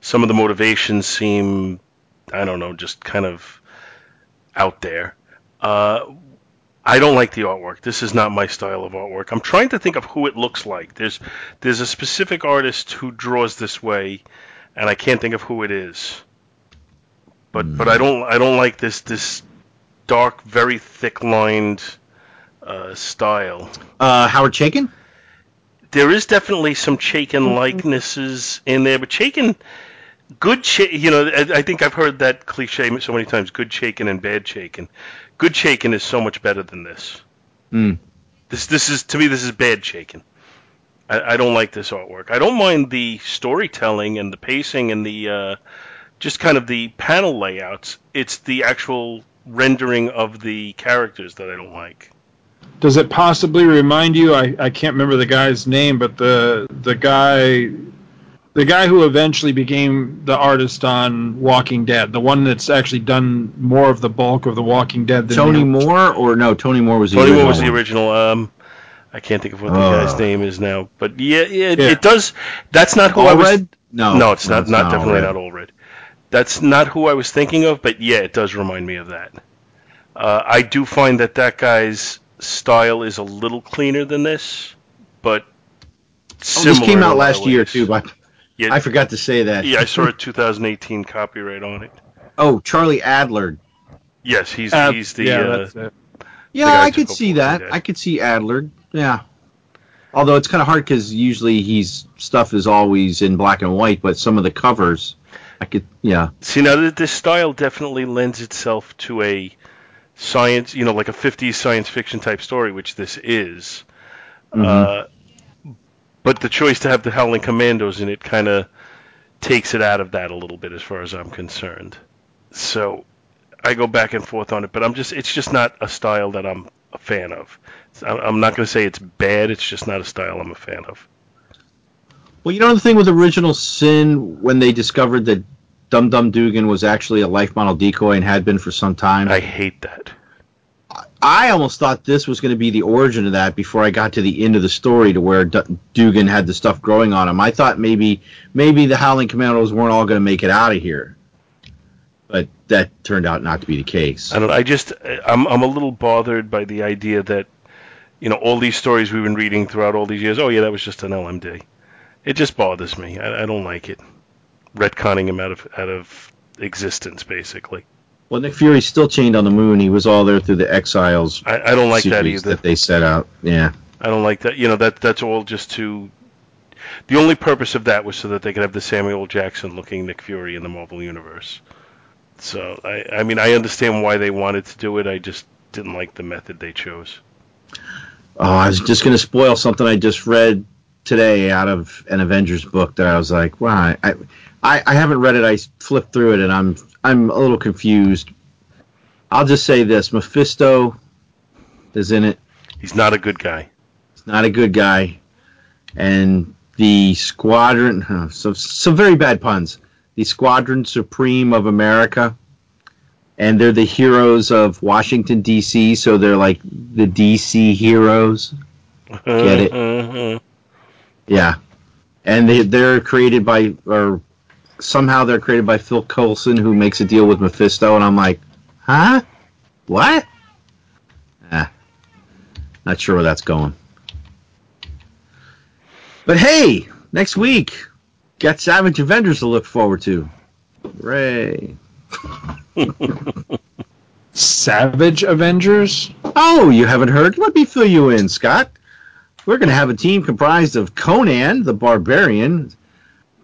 some of the motivations seem, I don't know, just kind of out there. I don't like the artwork. This is not my style of artwork. I'm trying to think of who it looks like. There's a specific artist who draws this way, and I can't think of who it is. But I don't like this dark, very thick-lined style. Howard Chaykin? There is definitely some Chaykin likenesses in there, but Chaykin... I think I've heard that cliche so many times, good Chaykin and bad Chaykin. Good Chaykin is so much better than this. This is bad Chaykin. I don't like this artwork. I don't mind the storytelling and the pacing and the just kind of the panel layouts. It's the actual rendering of the characters that I don't like. Does it possibly remind you, I can't remember the guy's name, but the guy... The guy who eventually became the artist on Walking Dead, the one that's actually done more of the bulk of the Walking Dead. Than Tony Moore, or no? Tony Moore was the original. Tony Moore was the original. I can't think of what the guy's name is now, but yeah. It does. That's not who All I was. Red? No, it's not. Not definitely not All Red. That's not who I was thinking of, but yeah, it does remind me of that. I do find that guy's style is a little cleaner than this, but similar. This came out last year too, but. Yeah, I forgot to say that. Yeah, I saw a 2018 copyright on it. Oh, Charlie Adler. Yes, he's the... Yeah, I could see that. I could see Adler, yeah. Although it's kind of hard because usually his stuff is always in black and white, but some of the covers, I could, yeah. See, now, this style definitely lends itself to a science, like a 50s science fiction type story, which this is. Mm-hmm. But the choice to have the Howling Commandos in it kind of takes it out of that a little bit as far as I'm concerned. So I go back and forth on it, but it's just not a style that I'm a fan of. I'm not going to say it's bad, it's just not a style I'm a fan of. Well, the thing with Original Sin, when they discovered that Dum Dum Dugan was actually a life model decoy and had been for some time? I hate that. I almost thought this was going to be the origin of that before I got to the end of the story to where Dugan had the stuff growing on him. I thought maybe the Howling Commandos weren't all going to make it out of here. But that turned out not to be the case. I don't know. I'm a little bothered by the idea that, all these stories we've been reading throughout all these years, oh yeah, that was just an LMD. It just bothers me. I don't like it. Retconning him out of existence, basically. Well, Nick Fury's still chained on the moon. He was all there through the Exiles. I don't like that either. That they set out. Yeah, I don't like that. That's all just to. The only purpose of that was so that they could have the Samuel Jackson looking Nick Fury in the Marvel Universe. So I mean, I understand why they wanted to do it. I just didn't like the method they chose. Oh, I was just going to spoil something I just read today out of an Avengers book that I was like, wow, I haven't read it. I flipped through it and I'm a little confused. I'll just say this. Mephisto is in it. He's not a good guy. He's not a good guy. And the Squadron... some very bad puns. The Squadron Supreme of America. And they're the heroes of Washington, D.C., so they're like the D.C. heroes. Get it? Yeah. And they're created by... or. Somehow they're created by Phil Coulson, who makes a deal with Mephisto, and I'm like, huh? What? Not sure where that's going. But hey, next week, got Savage Avengers to look forward to. Hooray. Savage Avengers? Oh, you haven't heard? Let me fill you in, Scott. We're going to have a team comprised of Conan the Barbarian,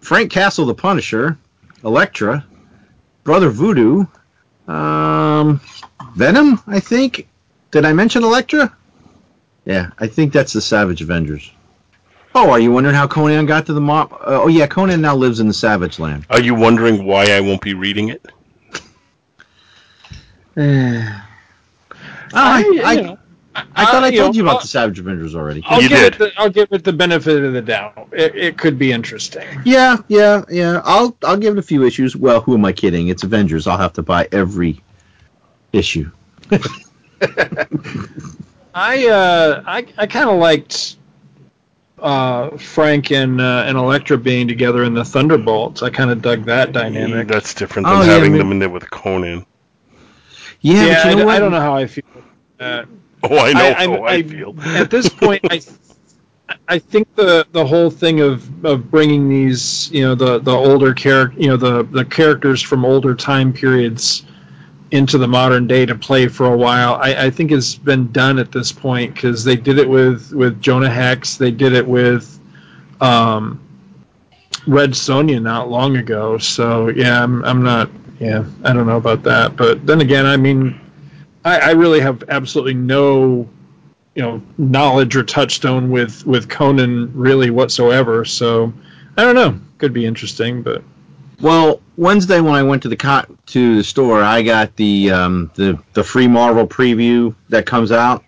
Frank Castle the Punisher, Elektra, Brother Voodoo, Venom, I think. Did I mention Elektra? Yeah, I think that's the Savage Avengers. Oh, are you wondering how Conan got to the mob? Oh, yeah, Conan now lives in the Savage Land. Are you wondering why I won't be reading it? I thought I told you about the Savage Avengers already. I'll give it the benefit of the doubt. It could be interesting. Yeah. I'll give it a few issues. Well, who am I kidding? It's Avengers. I'll have to buy every issue. I kind of liked Frank and Elektra being together in the Thunderbolts. I kind of dug that dynamic. That's different than having them in there with Conan. Yeah, but I don't know how I feel about that. Oh, I know how I feel. At this point, I think the whole thing of bringing these, the older the characters from older time periods into the modern day to play for a while, I think has been done at this point, because they did it with Jonah Hex, they did it with Red Sonja not long ago. So yeah, I'm not. Yeah, I don't know about that. But then again, I mean. I really have absolutely no, knowledge or touchstone with Conan really whatsoever. So I don't know. Could be interesting, but well, Wednesday when I went to the store, I got the free Marvel preview that comes out.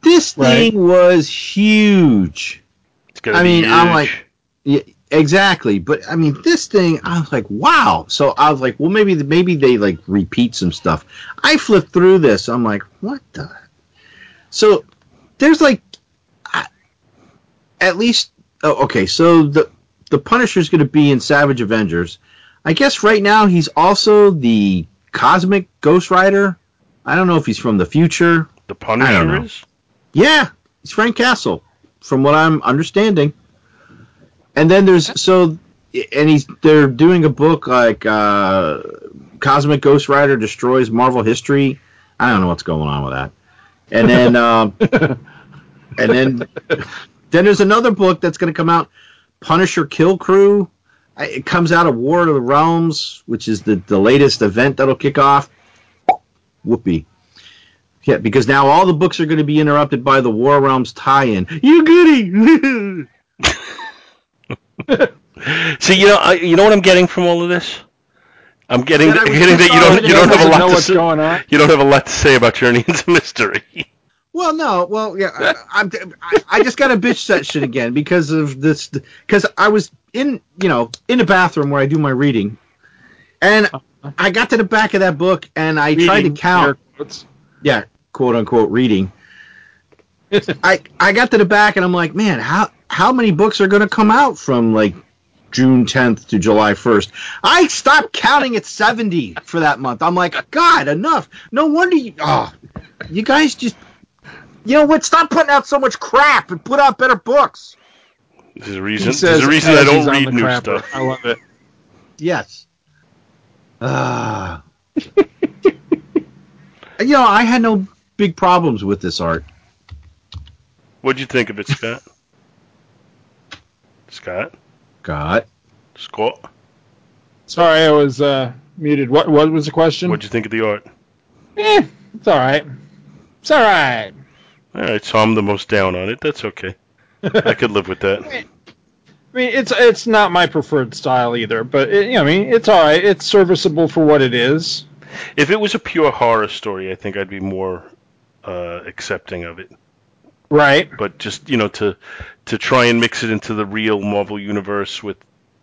This thing was huge. It's gonna be huge. I'm like, Exactly. But I mean, this thing, I was like, wow. So I was like, well, maybe they like repeat some stuff. I flipped through this. I'm like, what the? So there's like, at least, oh, okay. So the Punisher's going to be in Savage Avengers. I guess right now he's also the Cosmic Ghost Rider. I don't know if he's from the future. The Punisher, I don't know. Yeah, it's Frank Castle, from what I'm understanding. And then there's they're doing a book like Cosmic Ghost Rider Destroys Marvel History. I don't know what's going on with that. And then and then there's another book that's going to come out, Punisher Kill Crew. It comes out of War of the Realms, which is the latest event that'll kick off. Whoopee. Yeah, because now all the books are going to be interrupted by the War Realms tie-in. You goody! See, you know what I'm getting from all of this? I'm getting that you don't have a lot to say about Journey into Mystery. Well, no. Well, yeah. I just got a bitch that shit again because of this. Because I was in the bathroom where I do my reading, and I got to the back of that book and I tried to count. Yeah, quote unquote reading. I got to the back and I'm like, man, how many books are going to come out from like June 10th to July 1st? I stopped counting at 70 for that month. I'm like, God, enough. No wonder you guys just, you know what? Stop putting out so much crap and put out better books. There's a reason I don't read new stuff. I love it. Yes. You know, I had no big problems with this art. What'd you think of it, Scott? Scott? Sorry, I was muted. What was the question? What'd you think of the art? It's all right. All right, so I'm the most down on it. That's okay. I could live with that. I mean, it's not my preferred style either, but it's all right. It's serviceable for what it is. If it was a pure horror story, I think I'd be more accepting of it. Right. But just, to try and mix it into the real Marvel universe with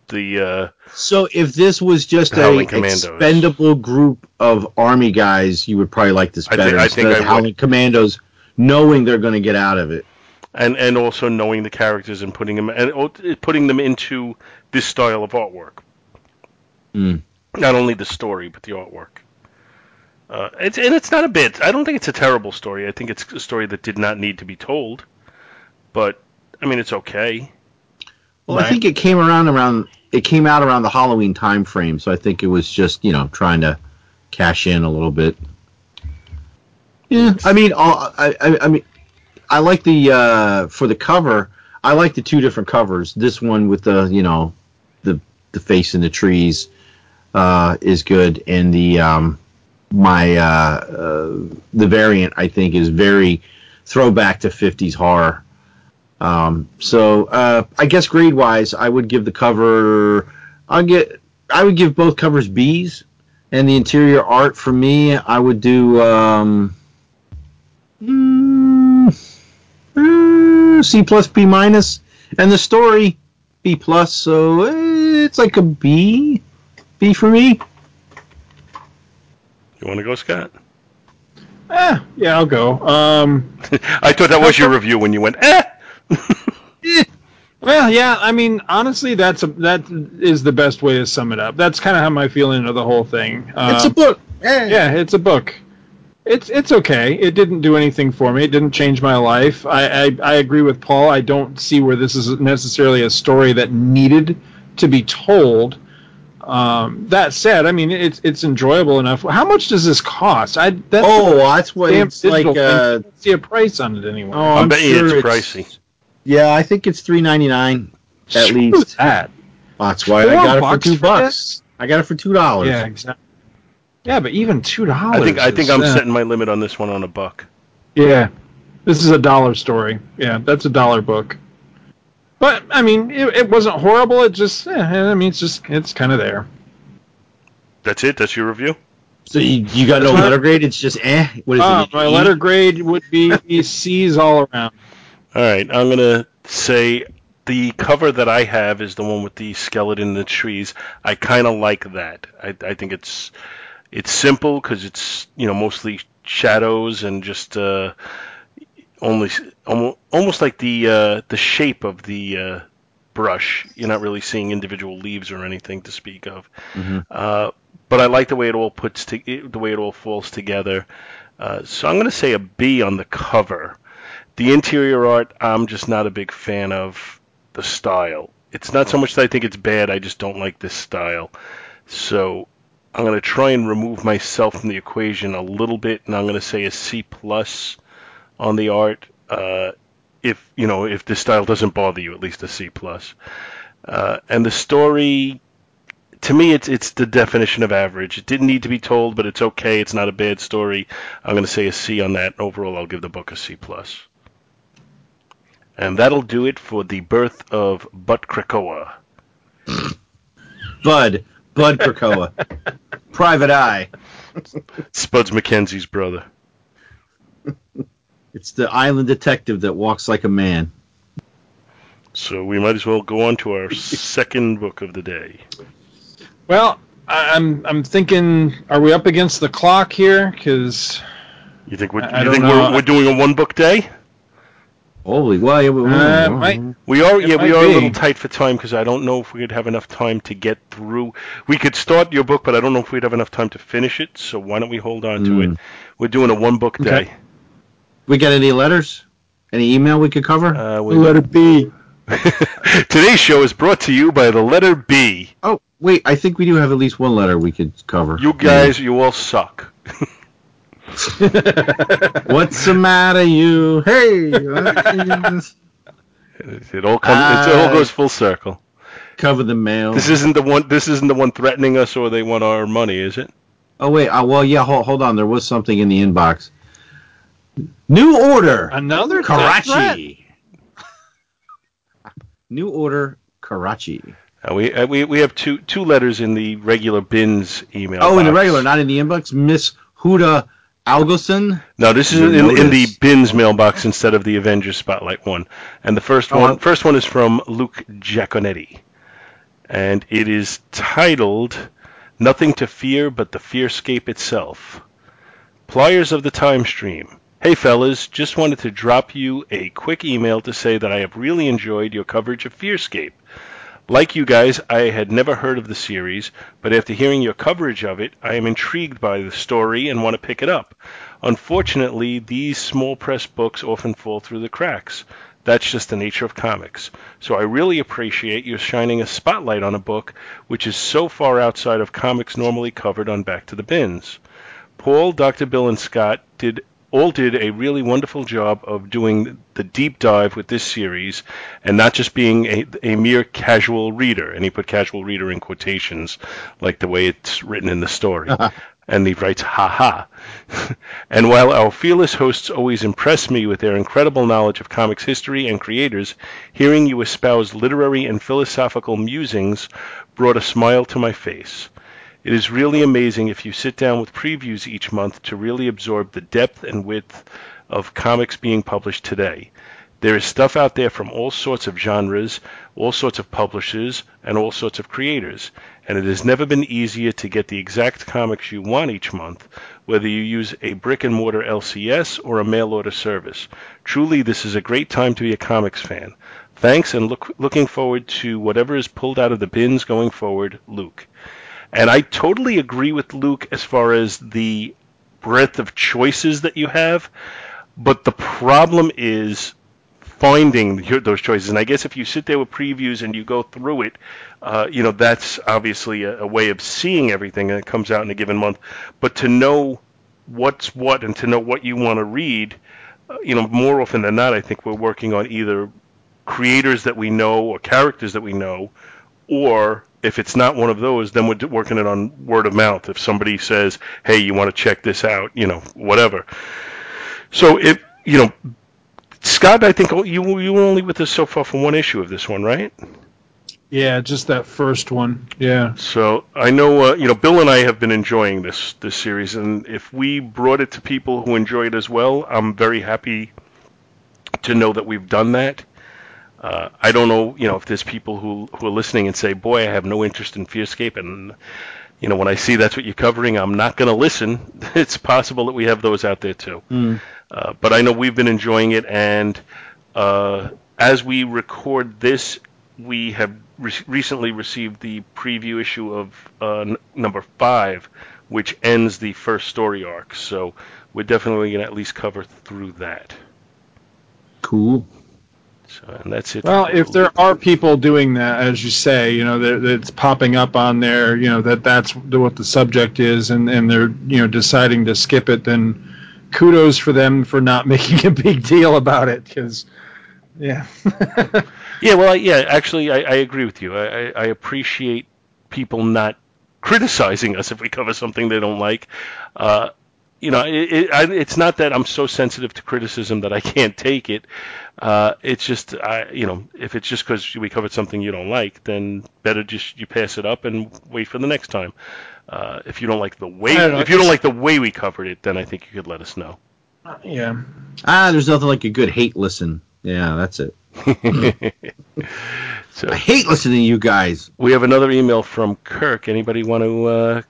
the... So if this was just an expendable group of army guys, you would probably like this better. I think Howling Commandos, knowing they're going to get out of it. And also knowing the characters and putting them into this style of artwork. Mm. Not only the story, but the artwork. It's not a bit. I don't think it's a terrible story. I think it's a story that did not need to be told. But I mean, it's okay. Well, right? I think it came out around the Halloween time frame, so I think it was just trying to cash in a little bit. Yeah, I mean, I like the for the cover. I like the two different covers. This one with the the face in the trees is good, and the the variant, I think, is very throwback to 50s horror. So I guess grade wise, I would give the cover. I would give both covers B's, and the interior art for me, I would do C+, B-, and the story B+. So it's like a B for me. You want to go, Scott? Yeah, I'll go. I thought that was your review when you went, Well, yeah, I mean, honestly, that is the best way to sum it up. That's kind of how my feeling of the whole thing. It's a book. Yeah, it's a book. It's okay. It didn't do anything for me. It didn't change my life. I agree with Paul. I don't see where this is necessarily a story that needed to be told. That said, I mean, it's enjoyable enough. How much does this cost? That's what it's like. I don't see a price on it anyway. Oh, I'm betting sure it's pricey. Yeah, I think it's $3.99 at least. That. That's why I got it for $2. I got it for $2. Yeah, exactly. Yeah, but even $2. I think I'm setting my limit on this one on $1. Yeah, this is a dollar story. Yeah, that's a dollar book. But, I mean, it wasn't horrible. It just, it's kind of there. That's it? That's your review? So you got no letter grade? It's just, What is it? My letter grade would be C's all around. All right. I'm going to say The cover that I have is the one with the skeleton in the trees. I kind of like that. I think it's simple because it's, you know, mostly shadows and just almost like the shape of the brush. You're not really seeing individual leaves or anything to speak of. Mm-hmm. But I like the way it all falls together. So I'm going to say a B on the cover. The interior art, I'm just not a big fan of the style. It's not so much that I think it's bad, I just don't like this style. So I'm going to try and remove myself from the equation a little bit, and I'm going to say a C+ on the art. If this style doesn't bother you, at least a C+. And the story, to me, it's the definition of average. It didn't need to be told, but it's okay. It's not a bad story. I'm going to say a C on that. Overall, I'll give the book a C+. And that'll do it for The Birth of Bud Krakoa. Bud Krakoa. Private Eye. Spuds McKenzie's brother. It's the island detective that walks like a man. So we might as well go on to our second book of the day. Well, I'm thinking, are we up against the clock here? Because you think we're doing a one book day? Holy, why? We are a little tight for time because I don't know if we'd have enough time to get through. We could start your book, but I don't know if we'd have enough time to finish it. So why don't we hold on to it? We're doing a one book day. Okay. We got any letters? Any email we could cover? Letter B. Today's show is brought to you by the letter B. Oh, wait, I think we do have at least one letter we could cover. You guys, you all suck. What's the matter, you? Hey! It all goes full circle. Cover the mail. This isn't the one threatening us or they want our money, is it? Oh, wait, hold on. There was something in the inbox. New Order. Another Karachi. New Order Karachi. We have two letters in the regular bins email. Oh, box. In the regular, not in the inbox. Miss Huda Algoson. No, this is in the bins mailbox instead of the Avengers Spotlight one. And the first one is from Luke Giaconetti, and it is titled "Nothing to Fear But the Fearscape Itself." Pliers of the Time Stream. Hey fellas, just wanted to drop you a quick email to say that I have really enjoyed your coverage of Fearscape. Like you guys, I had never heard of the series, but after hearing your coverage of it, I am intrigued by the story and want to pick it up. Unfortunately, these small press books often fall through the cracks. That's just the nature of comics. So I really appreciate you shining a spotlight on a book which is so far outside of comics normally covered on Back to the Bins. Paul, Dr. Bill, and Scott all did a really wonderful job of doing the deep dive with this series and not just being a mere casual reader. And he put casual reader in quotations, like the way it's written in the story. And he writes, ha ha. And while our fearless hosts always impress me with their incredible knowledge of comics history and creators, hearing you espouse literary and philosophical musings brought a smile to my face. It is really amazing if you sit down with previews each month to really absorb the depth and width of comics being published today. There is stuff out there from all sorts of genres, all sorts of publishers, and all sorts of creators, and it has never been easier to get the exact comics you want each month, whether you use a brick-and-mortar LCS or a mail-order service. Truly, this is a great time to be a comics fan. Thanks, and looking forward to whatever is pulled out of the bins going forward, Luke. And I totally agree with Luke as far as the breadth of choices that you have, but the problem is finding those choices. And I guess if you sit there with previews and you go through it, that's obviously a way of seeing everything that comes out in a given month. But to know what's what and to know what you want to read, more often than not, I think we're working on either creators that we know or characters that we know, or if it's not one of those, then we're working it on word of mouth. If somebody says, hey, you want to check this out, whatever. So, Scott, I think you were only with us so far from one issue of this one, right? Yeah, just that first one, yeah. So I know, Bill and I have been enjoying this series, and if we brought it to people who enjoy it as well, I'm very happy to know that we've done that. I don't know, you know, if there's people who are listening and say, boy, I have no interest in Fearscape, and, you know, when I see that's what you're covering, I'm not going to listen. It's possible that we have those out there, too. But I know we've been enjoying it, and as we record this, we have recently received the preview issue of number 5, which ends the first story arc. So we're definitely going to at least cover through that. Cool. So, and that's it. Well, if there are people doing that, as you say, you know, that's popping up on there, you know, that's what the subject is, and they're, you know, deciding to skip it, then kudos for them for not making a big deal about it, because, yeah. Yeah, well, yeah, actually, I agree with you. I appreciate people not criticizing us if we cover something they don't like. You know, it's not that I'm so sensitive to criticism that I can't take it. It's just, you know, if it's just because we covered something you don't like, then better just you pass it up and wait for the next time. If you don't like the way, we covered it, then I think you could let us know. Yeah. There's nothing like a good hate listen. Yeah, that's it. So, I hate listening to you guys. We have another email from Kirk. Anybody want to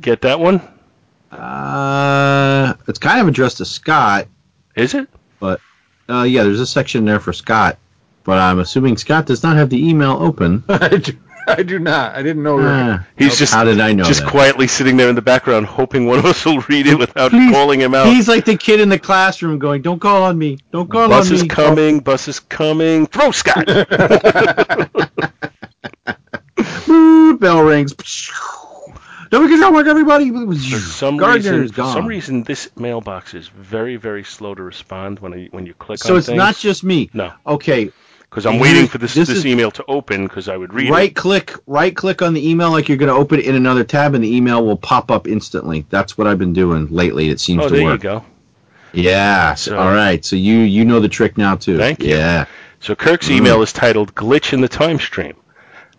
get that one? It's kind of addressed to Scott. Is it? But yeah, there's a section there for Scott. But I'm assuming Scott does not have the email open. I do not. I didn't know. He's just. How did I know? Just that? Quietly sitting there in the background, hoping one of us will read it without calling him out. He's like the kid in the classroom going, "Don't call on me. Don't call on me. Bus is coming. Bus is coming. Throw Scott." Bell rings. Don't forget to work, everybody. For some reason, this mailbox is very, very slow to respond when you click on things. So it's not just me. No. Okay. Because I'm waiting for this email to open because I would read it. Right click on the email like you're going to open it in another tab, and the email will pop up instantly. That's what I've been doing lately. It seems to work. Oh, there you go. Yeah. So, all right. So you know the trick now, too. Thank you. Yeah. So Kirk's email is titled Glitch in the Time Stream.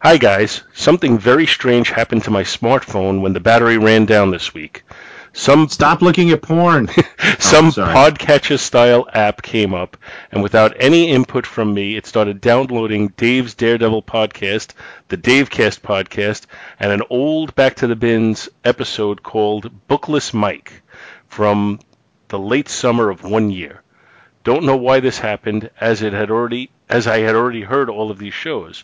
Hi guys, something very strange happened to my smartphone when the battery ran down this week. Stop looking at porn. Podcatcher style app came up, and without any input from me, it started downloading Dave's Daredevil podcast, the Davecast podcast, and an old Back to the Bins episode called Bookless Mike from the late summer of one year. Don't know why this happened, as I had already heard all of these shows.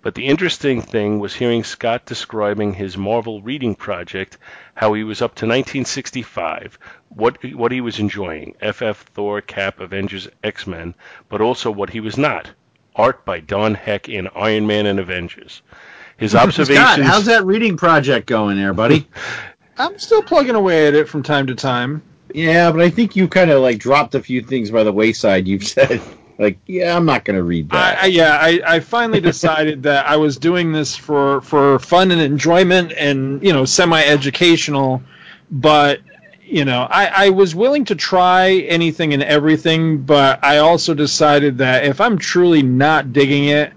But the interesting thing was hearing Scott describing his Marvel reading project, how he was up to 1965, what he was enjoying, FF, Thor, Cap, Avengers, X-Men, but also what he was not, art by Don Heck in Iron Man and Avengers. His observations... Scott, how's that reading project going there, buddy? I'm still plugging away at it from time to time. Yeah, but I think you kind of like dropped a few things by the wayside, you've said. Like, yeah, I'm not going to read that. I finally decided that I was doing this for fun and enjoyment and, you know, semi-educational. But, you know, I was willing to try anything and everything, but I also decided that if I'm truly not digging it,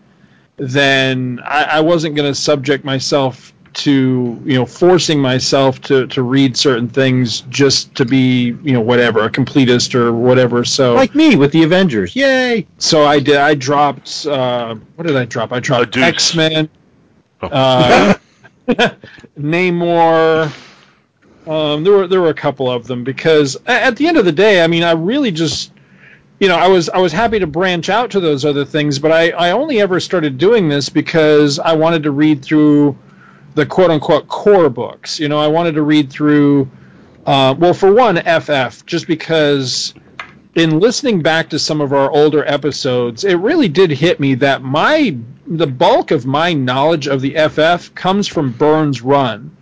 then I wasn't going to subject myself to, you know, forcing myself to read certain things just to be, you know, whatever, a completist or whatever. So like me with the Avengers, yay! So I did. I dropped. What did I drop? I dropped X-Men, Namor. There were a couple of them because at the end of the day, I mean, I really just. You know, I was happy to branch out to those other things, but I only ever started doing this because I wanted to read through the quote-unquote core books. You know, I wanted to read through, well, for one, FF, just because in listening back to some of our older episodes, it really did hit me that the bulk of my knowledge of the FF comes from Byrne's run.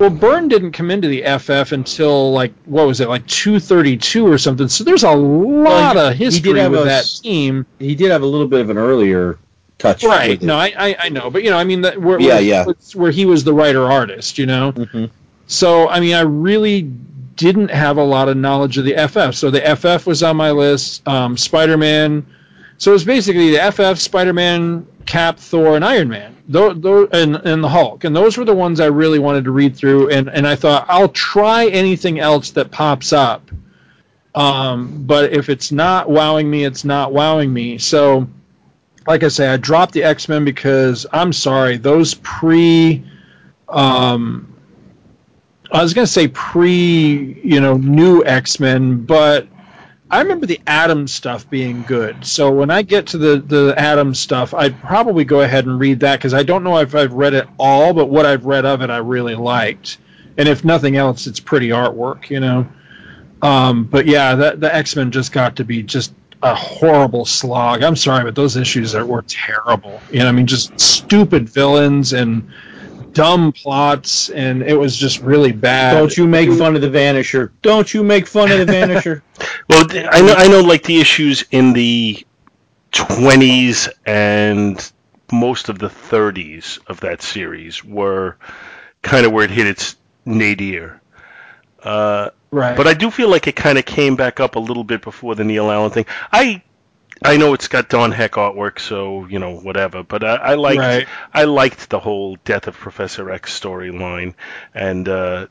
Well, Byrne didn't come into the FF until, like, what was it, like 232 or something, so there's a lot of history with that team. He did have a little bit of an earlier... touch. Right. No, I know. But, you know, I mean, where he was the writer-artist, you know? Mm-hmm. So, I mean, I really didn't have a lot of knowledge of the FF. So the FF was on my list, Spider-Man. So it was basically the FF, Spider-Man, Cap, Thor, and Iron Man, and the Hulk. And those were the ones I really wanted to read through, and I thought, I'll try anything else that pops up. But if it's not wowing me, it's not wowing me. So... like I say, I dropped the X-Men because I'm sorry, those new X-Men, but I remember the Atom stuff being good. So when I get to the Atom stuff, I'd probably go ahead and read that, because I don't know if I've read it all, but what I've read of it I really liked. And if nothing else, it's pretty artwork, you know. But yeah, the X-Men just got to be just a horrible slog. I'm sorry, but those issues were terrible. You know, I mean, just stupid villains and dumb plots, and it was just really bad. Don't you make fun of the Vanisher. Don't you make fun of the Vanisher. Well, I know like the issues in the 20s and most of the 30s of that series were kind of where it hit its nadir. Right. But I do feel like it kind of came back up a little bit before the Neil Allen thing. I know it's got Don Heck artwork, so, you know, whatever. But I liked the whole Death of Professor X storyline. And,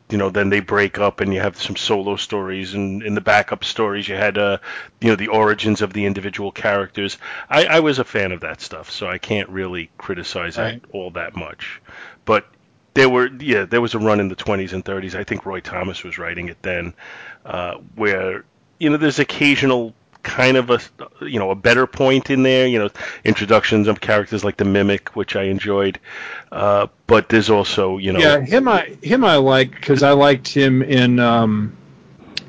you know, then they break up and you have some solo stories. And in the backup stories, you had, you know, the origins of the individual characters. I was a fan of that stuff, so I can't really criticize it all that much. But there was a run in the 20s and 30s. I think Roy Thomas was writing it then, where, you know, there's occasional kind of a better point in there, you know, introductions of characters like the Mimic, which I enjoyed, but there's also, you know, him I like, because I liked him in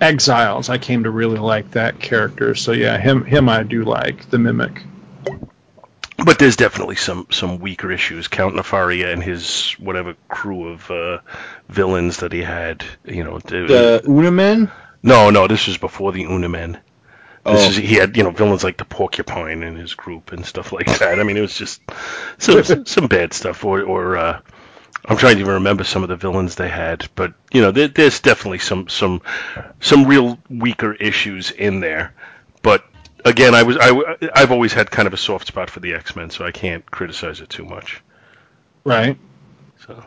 Exiles. I came to really like that character, so yeah, him I do like, the Mimic. But there's definitely some weaker issues. Count Nefaria and his whatever crew of villains that he had, you know, the Unamen. No, this was before the Unamen. He had, you know, villains like the Porcupine in his group and stuff like that. I mean, it was just some bad stuff. Or I'm trying to even remember some of the villains they had. But, you know, there's definitely some real weaker issues in there. But again, I've always had kind of a soft spot for the X-Men, so I can't criticize it too much. Right. So,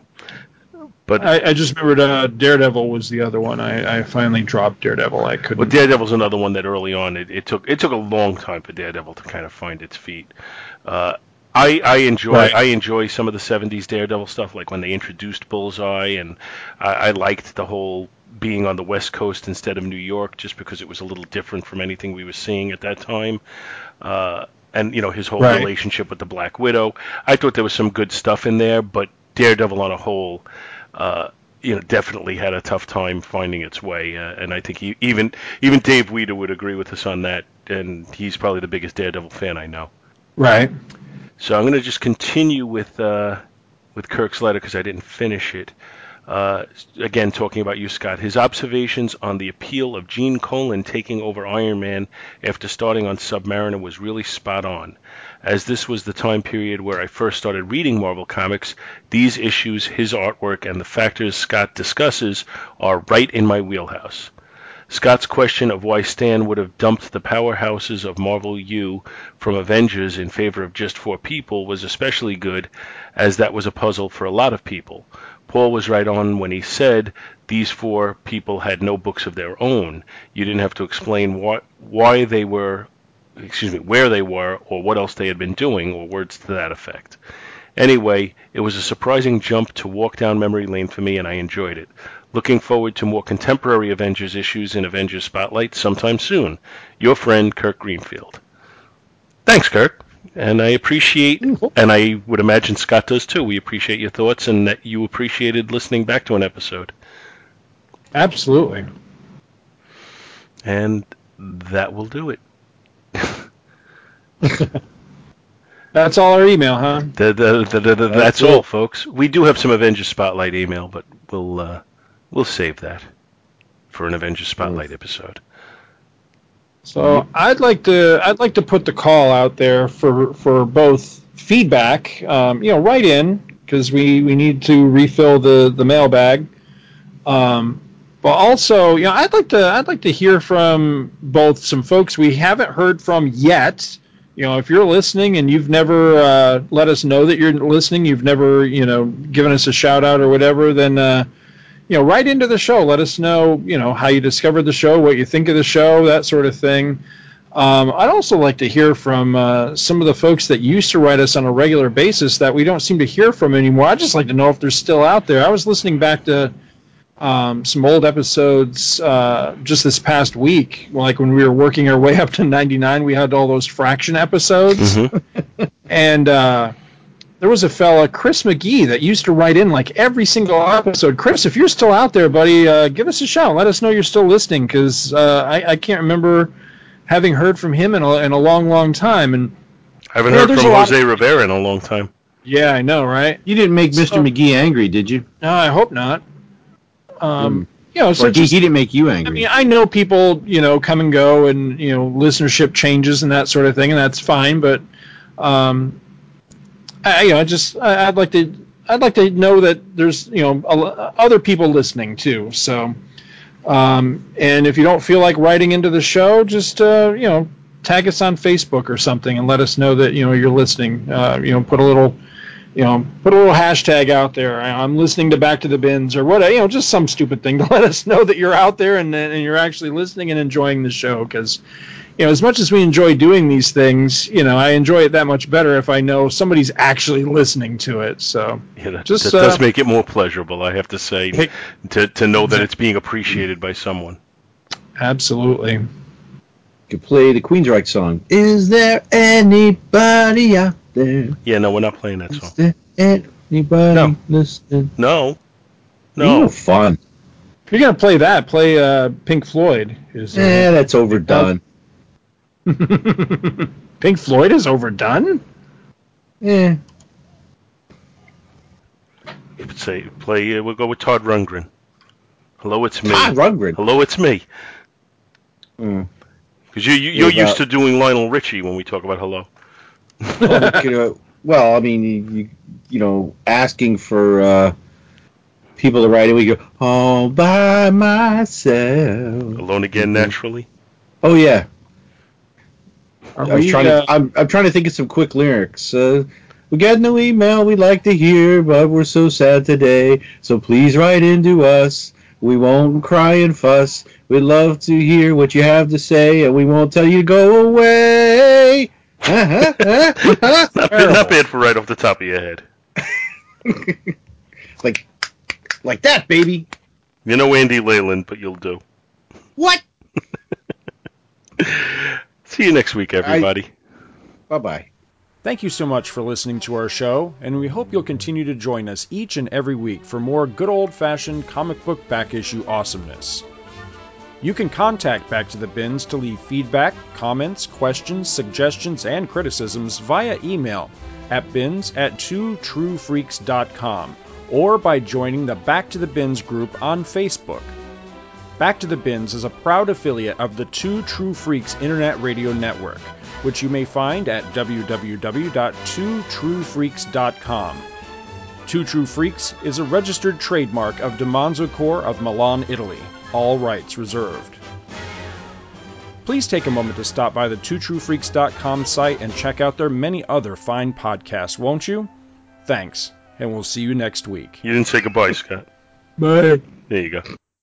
but I just remembered Daredevil was the other one. I finally dropped Daredevil. I couldn't. But Daredevil's another one that early on it took a long time for Daredevil to kind of find its feet. I enjoy some of the 70s Daredevil stuff, like when they introduced Bullseye, and I liked the whole being on the West Coast instead of New York, just because it was a little different from anything we were seeing at that time. And you know, his whole relationship with the Black Widow. I thought there was some good stuff in there, but Daredevil on a whole, you know, definitely had a tough time finding its way, and I think even Dave Weider would agree with us on that, and he's probably the biggest Daredevil fan I know. Right. So I'm going to just continue with Kirk's letter, because I didn't finish it. Again, talking about you, Scott, his observations on the appeal of Gene Colan taking over Iron Man after starting on Submariner was really spot on. As this was the time period where I first started reading Marvel Comics, these issues, his artwork, and the factors Scott discusses are right in my wheelhouse. Scott's question of why Stan would have dumped the powerhouses of Marvel U from Avengers in favor of just four people was especially good, as that was a puzzle for a lot of people. Paul was right on when he said these four people had no books of their own. You didn't have to explain why they were, where they were, or what else they had been doing, or words to that effect. Anyway, it was a surprising jump to walk down memory lane for me, and I enjoyed it. Looking forward to more contemporary Avengers issues in Avengers Spotlight sometime soon. Your friend, Kirk Greenfield. Thanks, Kirk. And I appreciate, and I would imagine Scott does too, we appreciate your thoughts and that you appreciated listening back to an episode. Absolutely. And that will do it. That's all our email, huh? That's all, folks. We do have some Avengers Spotlight email, but we'll save that for an Avengers Spotlight episode. So I'd like to put the call out there for both feedback. You know, write in, because we need to refill the mailbag. But also, you know, I'd like to hear from both some folks we haven't heard from yet. You know, if you're listening and you've never let us know that you're listening, you've never, you know, given us a shout out or whatever, then you know, right into the show. Let us know, you know, how you discovered the show, what you think of the show, that sort of thing. I'd also like to hear from some of the folks that used to write us on a regular basis that we don't seem to hear from anymore. I'd just like to know if they're still out there. I was listening back to some old episodes just this past week, like when we were working our way up to 99, we had all those Fraction episodes. Mm-hmm. And there was a fella, Chris McGee, that used to write in like every single episode. Chris, if you're still out there, buddy, give us a shout. Let us know you're still listening, because I can't remember having heard from him in a long, long time. And I haven't heard from Jose Rivera in a long time. Yeah, I know, right? You didn't make Mr. McGee angry, did you? No, I hope not. You know, so or just, he didn't make you angry. I mean, I know people, you know, come and go, and you know, listenership changes and that sort of thing, and that's fine. But I'd like to know that there's, you know, other people listening too. So, and if you don't feel like writing into the show, just you know, tag us on Facebook or something and let us know that you know you're listening. You know, put a little hashtag out there. I'm listening to Back to the Bins or whatever. You know, just some stupid thing to let us know that you're out there and you're actually listening and enjoying the show. Because, you know, as much as we enjoy doing these things, you know, I enjoy it that much better if I know somebody's actually listening to it. So yeah, that does make it more pleasurable, I have to say, to know that it's being appreciated by someone. Absolutely. You could play the Queensryche song. Is there anybody out there? Yeah, no, we're not playing that song. Is there anybody listening? No. You're fun. If you're going to play that, play Pink Floyd. That's overdone. Pink Floyd is overdone? Yeah. We'll go with Todd Rundgren. Hello, it's me. Todd Rundgren. Hello, it's me. Because you're used to doing Lionel Richie when we talk about hello. Well, I mean, you know, asking for people to write in, we go, all by myself. Alone again, naturally. Oh yeah. I'm trying to think of some quick lyrics. We got no email we'd like to hear, but we're so sad today. So please write in to us. We won't cry and fuss. We'd love to hear what you have to say, and we won't tell you to go away. Not bad for right off the top of your head. like that, baby. You know Andy Leyland, but you'll do. What? See you next week, everybody. Bye-bye. Thank you so much for listening to our show, and we hope you'll continue to join us each and every week for more good old-fashioned comic book back-issue awesomeness. You can contact Back to the Bins to leave feedback, comments, questions, suggestions, and criticisms via email at bins@twotruefreaks.com or by joining the Back to the Bins group on Facebook. Back to the Bins is a proud affiliate of the Two True Freaks Internet Radio Network, which you may find at www.twotruefreaks.com. Two True Freaks is a registered trademark of DiManzo Corp of Milan, Italy. All rights reserved. Please take a moment to stop by the twotruefreaks.com site and check out their many other fine podcasts, won't you? Thanks, and we'll see you next week. You didn't say goodbye, Scott. Bye. There you go.